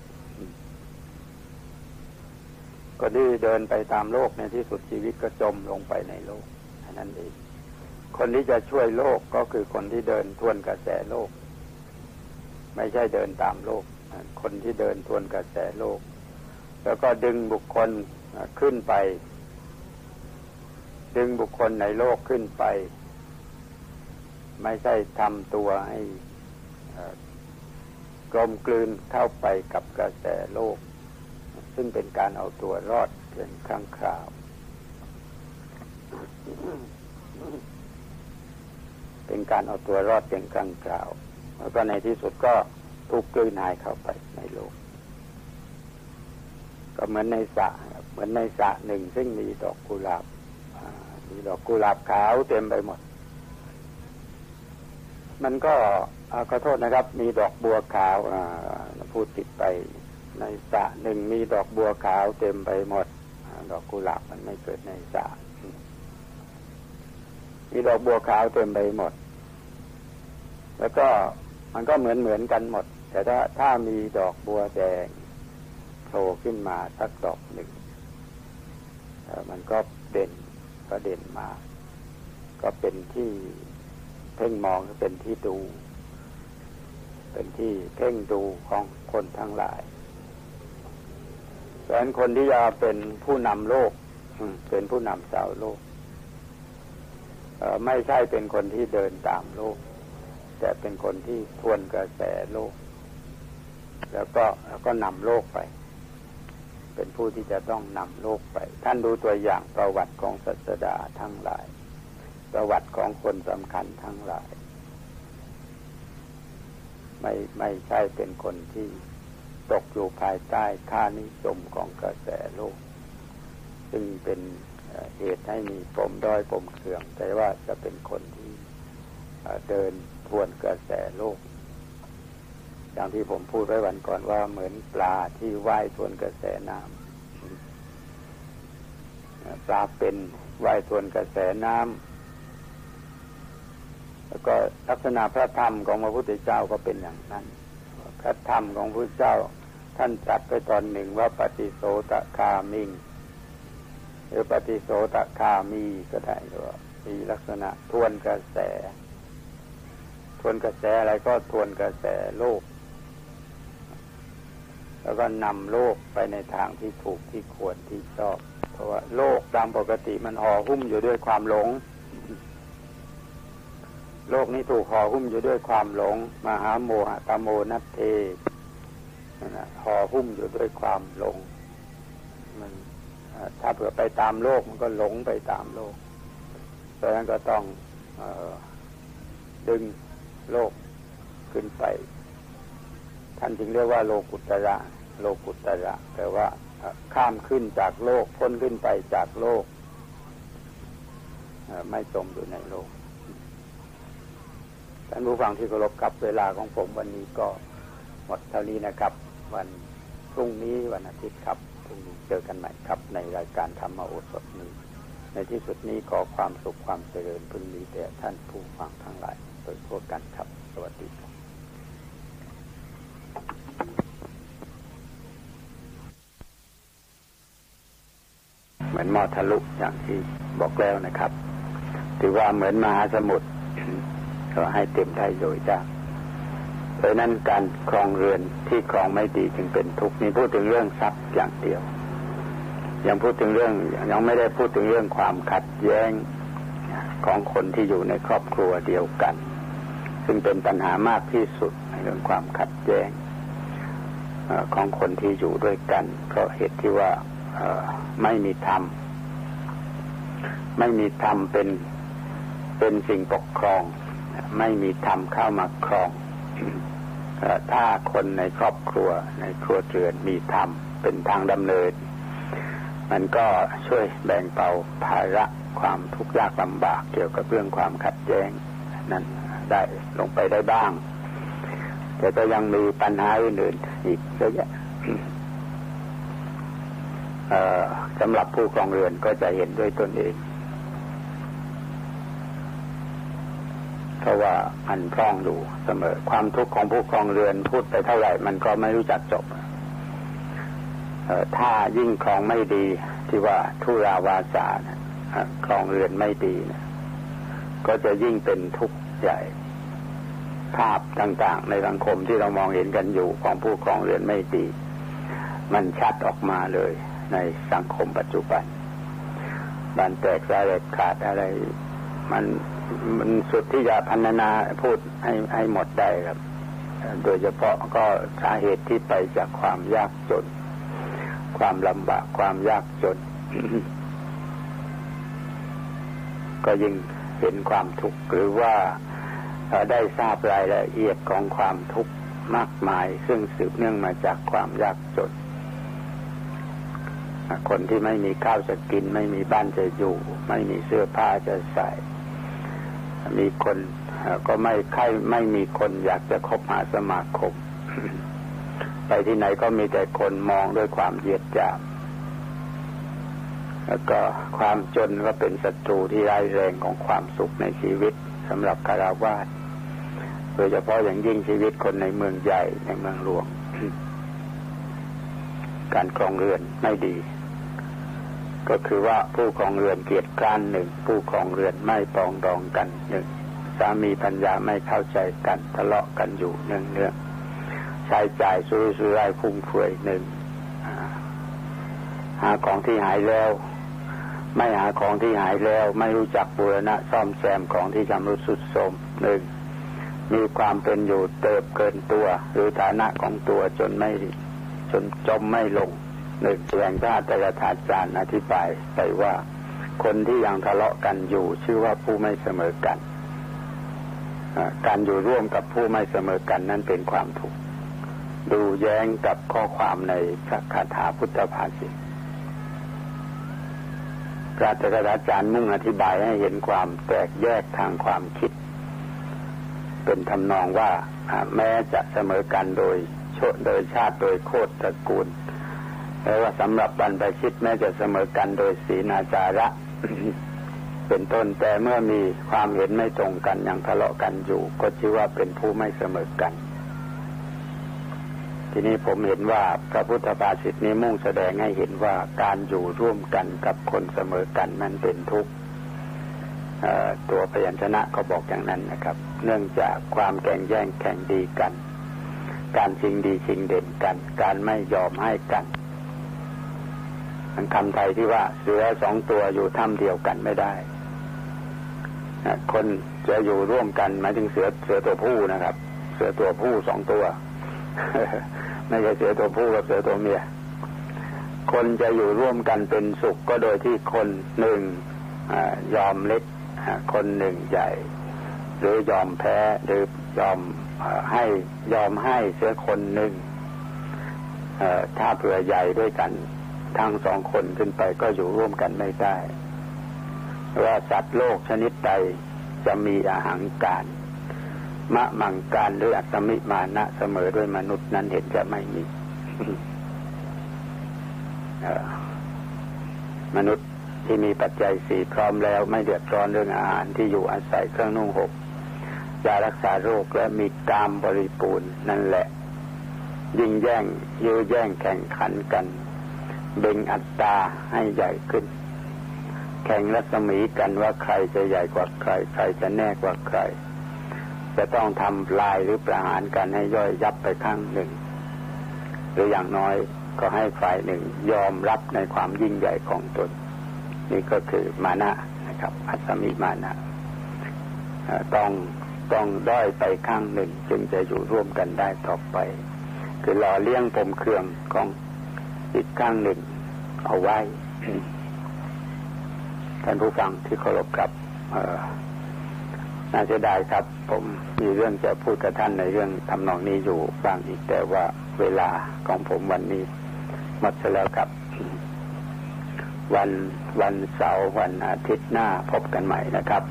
ก็ดื้อเดินไปตามโลกในที่สุดชีวิตก็จมลงไปในโลกนั่นเองคนที่จะช่วยโลกก็คือคนที่เดินทวนกระแสโลกไม่ใช่เดินตามโลกคนที่เดินทวนกระแสโลกแล้วก็ดึงบุคคลขึ้นไปดึงบุคคลในโลกขึ้นไปไม่ใช่ทำตัวให้กลมกลืนเข้าไปกับกระแสโลกซึ่งเป็นการเอาตัวรอดเป็นครั้งคราวเป็นการเอาตัวรอดเป็นครั้งคราวแล้วก็ในที่สุดก็ถูกกลืนหายเข้าไปในโลกก็เหมือนในสระเหมือนในสระหนึ่งซึ่งมีดอกกุหลาบมีดอกกุหลาบขาวเต็มไปหมดมันก็ขอโทษนะครับมีดอกบัวขาวพูดติดไปในสระหนึ่งมีดอกบัวขาวเต็มไปหมดดอกกุหลาบมันไม่เกิดในสระมีดอกบัวขาวเต็มไปหมดแล้วก็มันก็เหมือนเหมือนกันหมดแต่ถ้าถ้ามีดอกบัวแดงโผล่ขึ้นมาสักดอกหนึ่งมันก็เด่นก็เด่นมาก็เป็นที่เพ่งมองก็เป็นที่ดูเป็นที่เพ่งดูของคนทั้งหลายเพราะฉะนั้นคนที่จะเป็นผู้นำโลกเป็นผู้นำชาวโลกไม่ใช่เป็นคนที่เดินตามโลกแต่เป็นคนที่ทวนกระแสโลกแล้วก็แล้วก็นำโลกไปเป็นผู้ที่จะต้องนำโลกไปท่านดูตัวอย่างประวัติของศาสดาทั้งหลายประวัติของคนสำคัญทั้งหลายไม่ไม่ใช่เป็นคนที่ตกอยู่ภายใต้ค่านิยมของกระแสโลกซึ่งเป็นเหตุให้มีปมด้อยปมเขื่องแต่ว่าจะเป็นคนที่เดินทวนกระแสโลกอย่างที่ผมพูดไว้วันก่อนว่าเหมือนปลาที่ว่ายทวนกระแสน้ำปลาเป็นว่ายทวนกระแสน้ำแล้วก็ลักษณะพระธรรมของพระพุทธเจ้าก็เป็นอย่างนั้นพระธรรมของพระพุทธเจ้าท่านตรัสไปตอนหนึ่งว่าปฏิโสตคามิงหรือปฏิโสตคามีก็ได้ว่ามีลักษณะทวนกระแสทวนกระแสอะไรก็ทวนกระแสโลกแล้วก็นำโลกไปในทางที่ถูกที่ควรที่ชอบเพราะว่าโลกตามปกติมันห่อหุ้มอยู่ด้วยความหลงโลกนี้ถูกห่อหุ้มอยู่ด้วยความหลงมหาโมหะตโมนัตเทนั่นน่ะห่อหุ้มอยู่ด้วยความหลงมันถ้าเผื่อไปตามโลกมันก็หลงไปตามโลกเพราะฉะนั้นก็ต้องเอ่อดึงโลกขึ้นไปท่านจึงเรียกว่าโลกุตระโลกุตระแปลว่าข้ามขึ้นจากโลกพ้นขึ้นไปจากโลกไม่จมอยู่ในโลกท่านผู้ฟังที่เคารพกับเวลาของผมวันนี้ก็หมดเท่านี้นะครับวันพรุ่งนี้วันอาทิตย์ครับพรุ่งนี้เจอกันใหม่ครับในรายการธรรมโอสถนี้ในที่สุดนี้ขอความสุขความเจริญพึงมีแด่ท่านผู้ฟังทั้งหลายโดยทั่วกันครับสวัสดีครับเหมือนมอทะลุอย่างที่บอกแล้วนะครับถือว่าเหมือนมหาสมุทรก็ให้เต็มได้โดยยากเพราะนั้นการครองเรือนที่ครองไม่ดีจึงเป็นทุกข์นี่พูดถึงเรื่องทรัพย์อย่างเดียวยังพูดถึงเรื่องยังไม่ได้พูดถึงเรื่องความขัดแย้งของคนที่อยู่ในครอบครัวเดียวกันซึ่งเป็นปัญหามากที่สุดในเรื่องความขัดแย้งของคนที่อยู่ด้วยกันเพราะเหตุที่ว่าไม่มีธรรมไม่มีธรรมเป็นเป็นสิ่งปกครอง ไม่มีธรรมเข้ามาครอง ถ้าคนในครอบครัวในครัวเรือนมีธรรมเป็นทางดำเนินมันก็ช่วยแบ่งเบาภาระความทุกข์ยากลำบากเกี่ยวกับเรื่องความขัดแย้งนั้นได้ลงไปได้บ้างแต่ก็ยังมีปัญหาอื่นๆอีกเยอะแยะสำหรับผู้ครองเรือนก็จะเห็นด้วยตนเองเพราะว่ามันพร่องอยู่เสมอความทุกข์ของผู้ครองเรือนพูดไปเท่าไหร่มันก็ไม่รู้จักจบถ้ายิ่งครองไม่ดีที่ว่าทุราวาสาครองเรือนไม่ดีนะก็จะยิ่งเป็นทุกข์ใหญ่ภาพต่างๆในสังคมที่เรามองเห็นกันอยู่ของผู้ครองเรือนไม่ดีมันชัดออกมาเลยในสังคมปัจจุบันบานแตกสายขาดอะไรมันมันสุดที่จะพรรณนาพูดให้ให้หมดได้ครับโดยเฉพาะก็สาเหตุที่ไปจากความยากจนความลำบากความยากจน ก็ยิ่งเห็นความทุกข์หรือว่าได้ทราบรายละเอียดของความทุกข์มากมายซึ่งสืบเนื่องมาจากความยากจนคนที่ไม่มีข้าวจะกินไม่มีบ้านจะอยู่ไม่มีเสื้อผ้าจะใส่มีคนก็ไม่ใครไม่มีคนอยากจะคบหาสมาคม ไปที่ไหนก็มีแต่คนมองด้วยความเหยียดหยามแล้วก็ความจนก็เป็นศัตรูที่ร้ายแรงของความสุขในชีวิตสำหรับคฤหัสถ์โดยเฉพาะอย่างยิ่งชีวิตคนในเมืองใหญ่ในเมืองหลวง การครองเรือนไม่ดีก็คือว่าผู้ครองเรือนเกียจคร้านหนึ่งผู้ครองเรือนไม่ปรองดองกันหนึ่งสามีภรรยาไม่เข้าใจกันทะเลาะกันอยู่เนื่องๆใช้จ่ายสุรุ่ยสุร่ายฟุ่มเฟือยหนึ่งหาของที่หายแล้วไม่หาของที่หายแล้วไม่รู้จักบูรณะซ่อมแซมของที่ชำรุดทรุดโทรมหนึ่งมีความเป็นอยู่เติบเกินตัวหรือฐานะของตัวจนไม่จนจมไม่ลงหนึ่งแสดงพระอัตถกถาจารย์อธิบายไปว่าคนที่ยังทะเลาะกันอยู่ชื่อว่าผู้ไม่เสมอกันการอยู่ร่วมกับผู้ไม่เสมอกันนั้นเป็นความทุกข์ดูแย้งกับข้อความในพระคาถาพุทธภาษิตพระอัตถกถาจารย์มุ่งอธิบายให้เห็นความแตกแยกทางความคิดเป็นทำนองว่าแม้จะเสมอกันโดยโชติโดยชาติโดยโคตรตระกูลแต่ว่าสำหรับบรรพชิตแม้จะเสมอกันโดยศีลอาจาระ เป็นต้นแต่เมื่อมีความเห็นไม่ตรงกันยังทะเลาะกันอยู่ก็ชื่อว่าเป็นผู้ไม่เสมอกันทีนี้ผมเห็นว่าพระพุทธภาษิตนี้มุ่งแสดงให้เห็นว่าการอยู่ร่วมกันกับคนเสมอกันนั้นเป็นทุกข์ตัวพยัญชนะก็บอกอย่างนั้นนะครับเนื่องจากความแข่งแย่งแข่งดีกันการชิงดีชิงเด่นกันการไม่ยอมให้กันคำไทยที่ว่าเสือสองตัวอยู่ถ้ำเดียวกันไม่ได้คนจะอยู่ร่วมกันหมายถึงเสือเสือตัวผู้นะครับเสือตัวผู้สองตัว ไม่ใช่เสือตัวผู้กับเสือตัวเมียคนจะอยู่ร่วมกันเป็นสุขก็โดยที่คนหนึ่งยอมเล็กคนหนึ่งใหญ่หรือยอมแพ้หรือยอมให้ยอมให้เสือคนหนึ่งถ้าเผื่อใหญ่ด้วยกันทั้งสองคนขึ้นไปก็อยู่ร่วมกันไม่ได้ว่าสัตว์โลกชนิดใดจะมีอหังการมะมังการหรืออัตตมิมานะเสมอด้วยมนุษย์นั้นเห็นจะไม่มี มนุษย์ที่มีปัจจัยสี่พร้อมแล้วไม่เดือดร้อนเรื่องอาหารที่อยู่อาศัยเครื่องนุ่งห่มยารักษาโรคและมีกามบริบูรณ์นั่นแหละยิ่งแย่งยื้อแย่งแข่งขันกันเบ่งอัตตาให้ใหญ่ขึ้นแข่งรัศมีกันว่าใครจะใหญ่กว่าใครใครจะแน่กว่าใครจะต้องทำลายหรือประหารกันให้ย่อยยับไปข้างหนึ่งหรืออย่างน้อยก็ให้ฝ่ายหนึ่งยอมรับในความยิ่งใหญ่ของตนนี่ก็คือมานะนะครับอัตตมิมานะต้องต้องด้อยไปข้างหนึ่งจึงจะอยู่ร่วมกันได้ต่อไปคือหล่อเลี้ยงปมเครื่องของอีกข้างหนึ่งเอาไว้ ท่านผู้ฟังที่เคารพครับ น่าเสียดายครับผมมีเรื่องจะพูดกับท่านในเรื่องทำนองนี้อยู่บ้างอีกแต่ว่าเวลาของผมวันนี้หมดแล้วครับวันวันเสาร์วันอาทิตย์หน้าพบกันใหม่นะครับ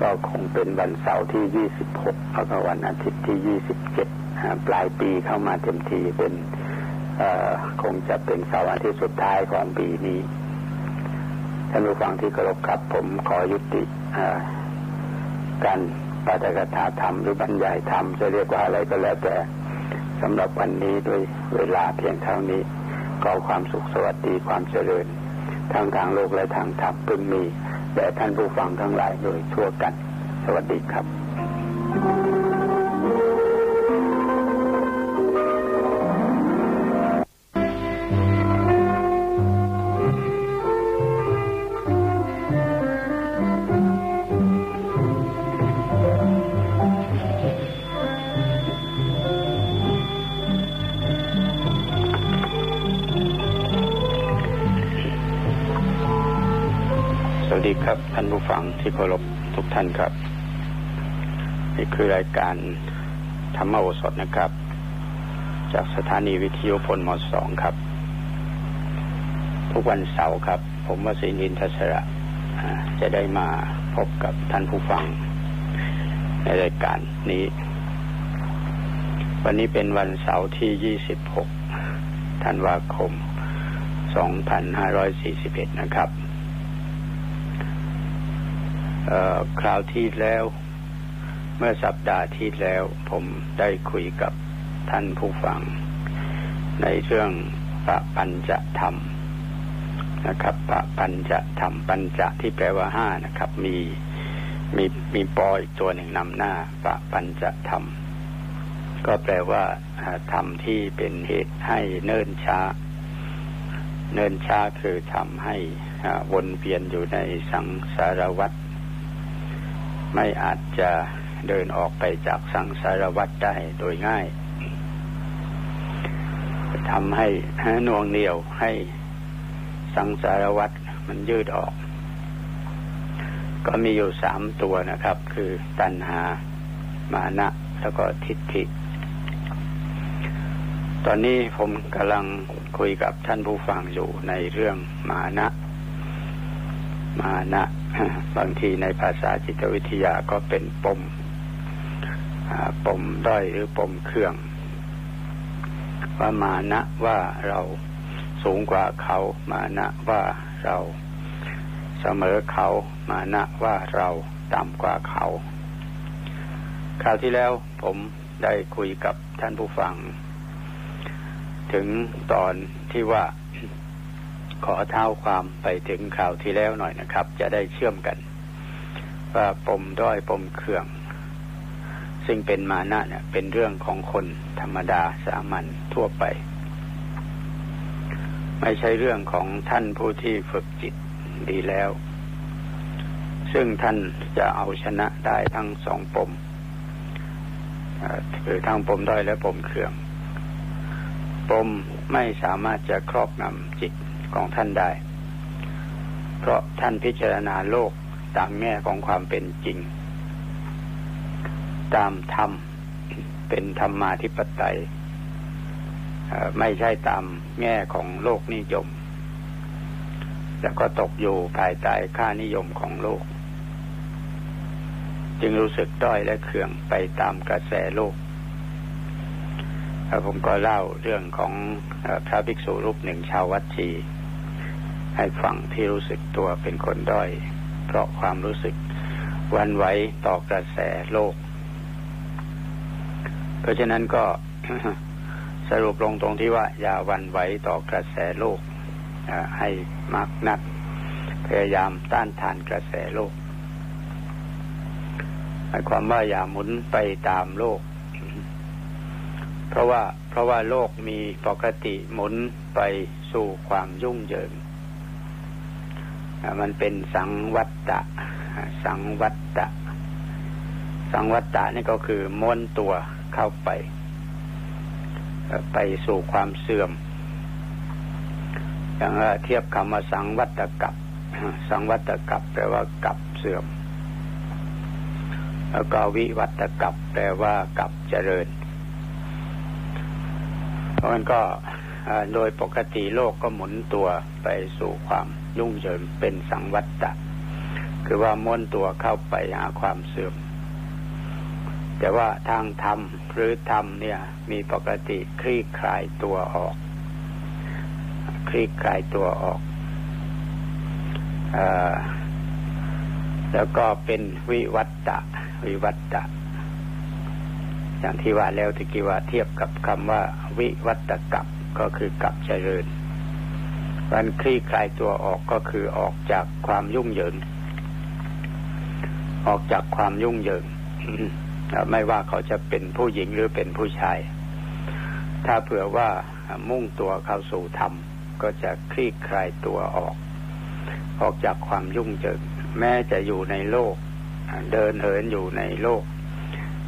ก็คงเป็นวันเสาร์ที่ยี่สิบหกแล้วก็วันอาทิตย์ที่ยี่สิบเจ็ดปลายปีเข้ามาเต็มทีเป็นคงจะเป็นเสาร์อาทิตย์สุดท้ายของปีนี้ท่านผู้ฟังที่เคารพครับผมขอยุติการปาฐกถาธรรมหรือบรรยายธรรมจะเรียกว่าอะไรก็แล้วแต่สำหรับวันนี้ด้วยเวลาเพียงเท่านี้ขอความสุขสวัสดีความเจริญทั้งทางโลกและทางธรรมพึงมีแด่ท่านผู้ฟังทั้งหลายโดยทั่วกันสวัสดีครับครับท่านผู้ฟังที่เคารพทุกท่านครับนี่คือรายการธรรมโอสถนะครับจากสถานีวิทยุพลม.สอง ครับทุกวันเสาร์ครับผมวสินทร์อินทศระจะได้มาพบกับท่านผู้ฟังในรายการนี้วันนี้เป็นวันเสาร์ที่ยี่สิบหกธันวาคมสองพันห้าร้อยสี่สิบเอ็ดนะครับคราวที่แล้วเมื่อสัปดาห์ที่แล้วผมได้คุยกับท่านผู้ฟังในเรื่องปปัญจธรรมนะครับปปัญจธรรมปัญจะที่แปลว่าห้านะครับมีมีมีปออีกตัวหนึ่งนำหน้าปปัญจธรรมก็แปลว่าธรรมที่เป็นเหตุให้เนิ่นช้าเนิ่นช้าคือทำให้วนเวียนอยู่ในสังสารวัฏไม่อาจจะเดินออกไปจากสังสารวัฏได้โดยง่ายทำให้หน่วงเหนี่ยวให้สังสารวัฏมันยืดออกก็มีอยู่สามตัวนะครับคือตัณหามานะแล้วก็ทิฏฐิตอนนี้ผมกำลังคุยกับท่านผู้ฟังอยู่ในเรื่องมานะมานะบางทีในภาษาจิตวิทยาก็เป็นปมปมด้อยหรือปมเครื่องว่ามานะว่าเราสูงกว่าเขามานะว่าเราเสมอเขามานะว่าเราต่ำกว่าเขาคราวที่แล้วผมได้คุยกับท่านผู้ฟังถึงตอนที่ว่าขอเท้าความไปถึงคราวที่แล้วหน่อยนะครับจะได้เชื่อมกันว่าปมด้อยปมเคืองซึ่งเป็นมานะเนี่ยเป็นเรื่องของคนธรรมดาสามัญทั่วไปไม่ใช่เรื่องของท่านผู้ที่ฝึกจิตดีแล้วซึ่งท่านจะเอาชนะได้ทั้งสองปมคือทั้งปมด้อยและปมเคืองปมไม่สามารถจะครอบงำจิตของท่านได้เพราะท่านพิจารณาโลกตามแง่ของความเป็นจริงตามธรรมเป็นธรรมาธิปไตยไม่ใช่ตามแง่ของโลกนิยมแล้วก็ตกอยู่ภายใต้ค่านิยมของโลกจึงรู้สึกด้อยและเคืองไปตามกระแสโลกผมก็เล่าเรื่องของพระภิกษุรูปหนึ่งชาววัดชีให้ฟังที่รู้สึกตัวเป็นคนด้อยเพราะความรู้สึกวันไหวต่อกระแสโลกเพราะฉะนั้นก็ สรุปลงตรงที่ว่าอย่าวันไหวต่อกระแสโลกให้มากนักพยายามต้านทานกระแสโลกหมายความว่าอย่าหมุนไปตามโลกเพราะว่าเพราะว่าโลกมีปกติหมุนไปสู่ความยุ่งเหยิงมันเป็นสังวัตตะสังวัตตะสังวัตตะนี่ก็คือม้วนตัวเข้าไปไปสู่ความเสื่อมอย่างเทียบคำว่าสังวัตตะกับสังวัตตะกับแปลว่ากับเสื่อม แล้วก็วิวัตกัปแปลว่ากัปเจริญเพราะงั้นก็โดยปกติโลกก็หมุนตัวไปสู่ความยุ่งเหยิงเป็นสังวัตตะคือว่าม้วนตัวเข้าไปหาความเสื่อมแต่ว่าทางธรรมหรือธรรมเนี่ยมีปกติคลี่คลายตัวออกคลี่คลายตัวออกเอ่อแล้วก็เป็นวิวัตตะวิวัตตะอย่างที่ว่าแล้วที่กี่ว่าเทียบกับคำว่าวิวัตตะกัปก็คือกัปเจริญการคลี่คลายตัวออกก็คือออกจากความยุ่งเหยิงออกจากความยุ่งเหยิง ไม่ว่าเขาจะเป็นผู้หญิงหรือเป็นผู้ชายถ้าเผื่อว่ามุ่งตัวเข้าสู่ธรรมก็จะคลี่คลายตัวออกออกจากความยุ่งเหยิงแม้จะอยู่ในโลกเดินเหินอยู่ในโลก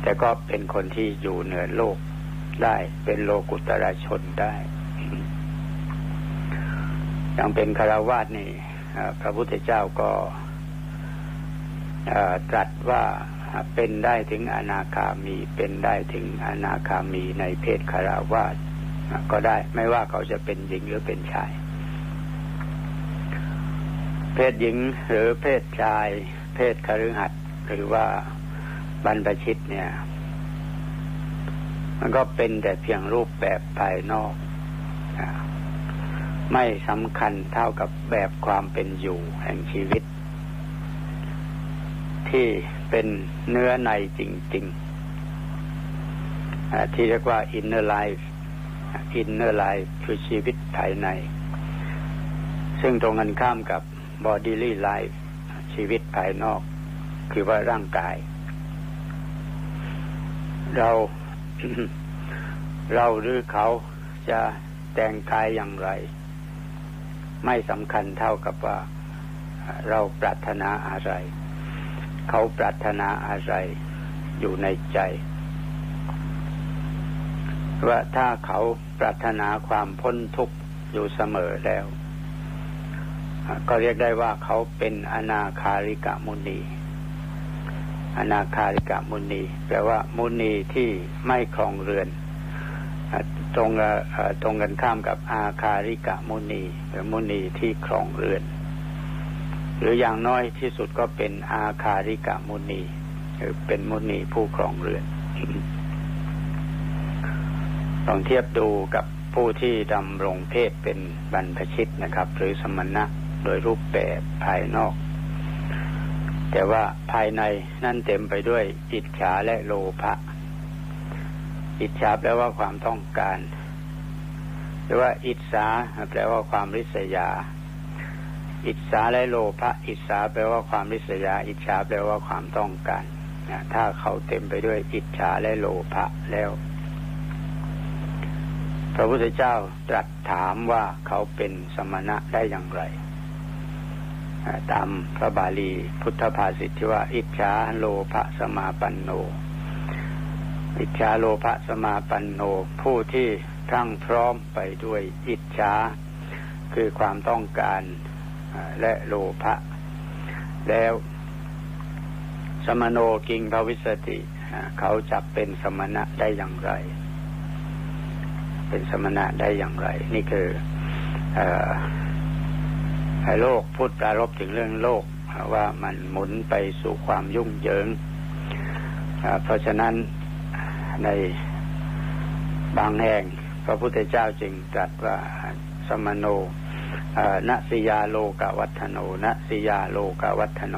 แต่ก็เป็นคนที่อยู่เหนือโลกได้เป็นโลกุตระชนได้ยังเป็นฆราวาสนี่พระพุทธเจ้าก็ตรัสว่าเป็นได้ถึงอนาคามีเป็นได้ถึงอนาคามีในเพศฆราวาสก็ได้ไม่ว่าเขาจะเป็นหญิงหรือเป็นชายเพศหญิงหรือเพศชายเพศคฤหัสถ์หรือว่าบรรพชิตเนี่ยมันก็เป็นแต่เพียงรูปแบบภายนอกไม่สำคัญเท่ากับแบบความเป็นอยู่แห่งชีวิตที่เป็นเนื้อในจริงๆที่เรียกว่า inner life inner life คือชีวิตภายในซึ่งตรงกันข้ามกับ bodily life ชีวิตภายนอกคือว่าร่างกายเรา เราหรือเขาจะแต่งกายอย่างไรไม่สำคัญเท่ากับว่าเราปรารถนาอะไรเขาปรารถนาอะไรอยู่ในใจว่าถ้าเขาปรารถนาความพ้นทุกข์อยู่เสมอแล้วก็เรียกได้ว่าเขาเป็นอนาคาริกะมุนีอนาคาริกะมุนีแปลว่ามุนีที่ไม่ครองเรือนตรงตรงกันข้ามกับอาคาริกะมุนีหรือมุนีที่ครองเรือนหรืออย่างน้อยที่สุดก็เป็นอาคาริกะมุนีหรือเป็นมุนีผู้ครองเรือนลองเทียบดูกับผู้ที่ดำรงเพศเป็นบรรพชิตนะครับหรือสมณะโดยรูปแบบภายนอกแต่ว่าภายในนั่นเต็มไปด้วยอิจฉาและโลภะอิจฉาแปลว่าความต้องการหรือว่าอิจฉาแปลว่าความริษยาอิจฉาและโลภะอิจฉาแปลว่าความริษยาอิจฉาแปลว่าความต้องการถ้าเขาเต็มไปด้วยอิจฉาและโลภะแล้วพระพุทธเจ้าตรัสถามว่าเขาเป็นสมณะได้อย่างไรตามพระบาลีพุทธภาษิตที่ว่าอิจฉาโลภะสมาปันโนอิจฉาโลภะสมาปันโนผู้ที่ทั้งพร้อมไปด้วยอิจฉาคือความต้องการและโลภะแล้วสมโนกิงภวิสสติเขาจะเป็นสมณะได้อย่างไรเป็นสมณะได้อย่างไรนี่คือเอ่อโลกพูดปรารภถึงเรื่องโลกว่ามันหมุนไปสู่ความยุ่งเหยิงเพราะฉะนั้นในบางแห่งพระพุทธเจ้าจึงตรัสว่าสมโนณสิยาโลกวัฏโนณสิยาโลกวัฏโน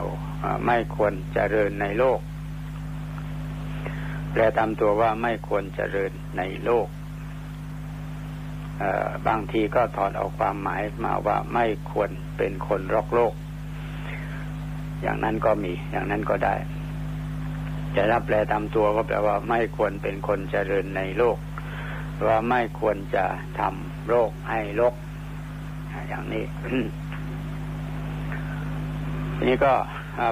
ไม่ควรเจริญในโลกแปลตามตัวว่าไม่ควรเจริญในโลกบางทีก็ถอดเอาความหมายมาว่าไม่ควรเป็นคนรอกโลกอย่างนั้นก็มีอย่างนั้นก็ได้จะรับแปลตามตัวก็แปลว่าไม่ควรเป็นคนเจริญในโลกว่าไม่ควรจะทำโลกให้รกอย่างนี้ นี่ก็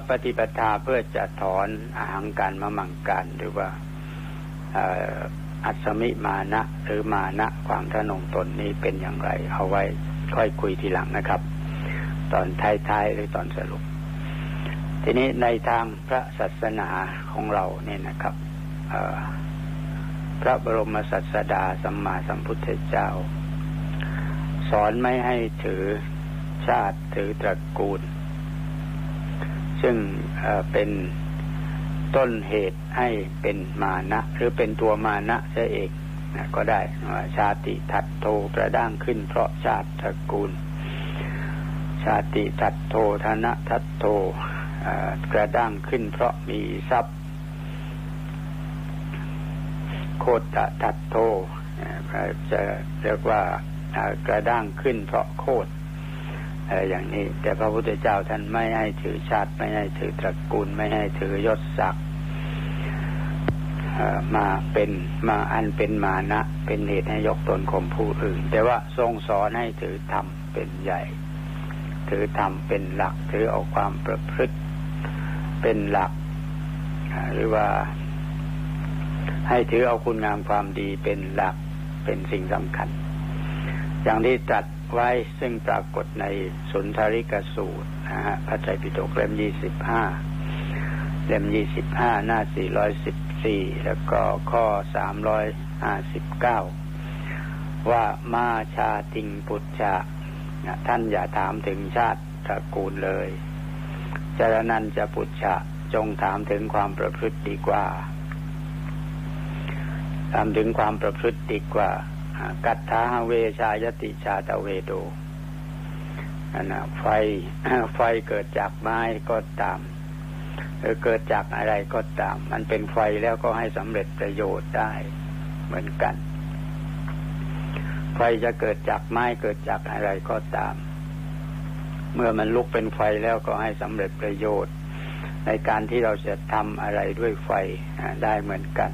ปฏิปทาเพื่อจะถอนอาหังการมมังการหรือว่าอัศมิมานะหรือมานะความทะนงตนนี้เป็นอย่างไรเอาไว้ค่อยคุยทีหลังนะครับตอนท้ายๆหรือตอนสรุป ทีนี้ในทางพระศาสนาของเราเนี่ยนะครับพระบรมศาสดาสัมมาสัมพุทธเจ้าสอนไม่ให้ถือชาติถือตระกูลซึ่งเป็นต้นเหตุให้เป็นมานะหรือเป็นตัวมานะเสียเองนะก็ได้ว่าชาติทัตโธประดั้งขึ้นเพราะชาติตระกูลชาติทัตโธธนะทัตโธกระด้างขึ้นเพราะมีทรัพย์โคตะทัตโธจะเรียกว่ากระด้างขึ้นเพราะโคตอย่างนี้แต่พระพุทธเจ้าท่านไม่ให้ถือชาติไม่ให้ถือตระกูลไม่ให้ถือยศศักดิ์มาเป็นมาอันเป็นมานะเป็นเหตุให้ยกตนข่มผู้อื่นแต่ว่าทรงสอนให้ถือธรรมเป็นใหญ่ถือธรรมเป็นหลักถือเอาความประพฤติเป็นหลักหรือว่าให้ถือเอาคุณงามความดีเป็นหลักเป็นสิ่งสำคัญอย่างที่ตรัสไว้ซึ่งปรากฏในสุนทริกสูตรนะฮะพระไตรปิฎกเล่มยี่สิบห้าเล่มยี่สิบห้าหน้าสี่ร้อยสิบสี่แล้วก็ข้อสามร้อยห้าสิบเก้าว่ามาชาติงปุจฉะท่านอย่าถามถึงชาติตระกูลเลยจรนันจะปุจฉะจงถามถึงความประพฤติดีกว่าถามถึงความประพฤติดีกว่ากัตถาเวชายติชาตเวโดนั่นนะไฟไฟเกิดจากไม้ก็ตามหรือเกิดจากอะไรก็ตามมันเป็นไฟแล้วก็ให้สำเร็จประโยชน์ได้เหมือนกันไฟจะเกิดจากไม้เกิดจากอะไรก็ตามเมื่อมันลุกเป็นไฟแล้วก็ให้สำเร็จประโยชน์ในการที่เราจะทำอะไรด้วยไฟได้เหมือนกัน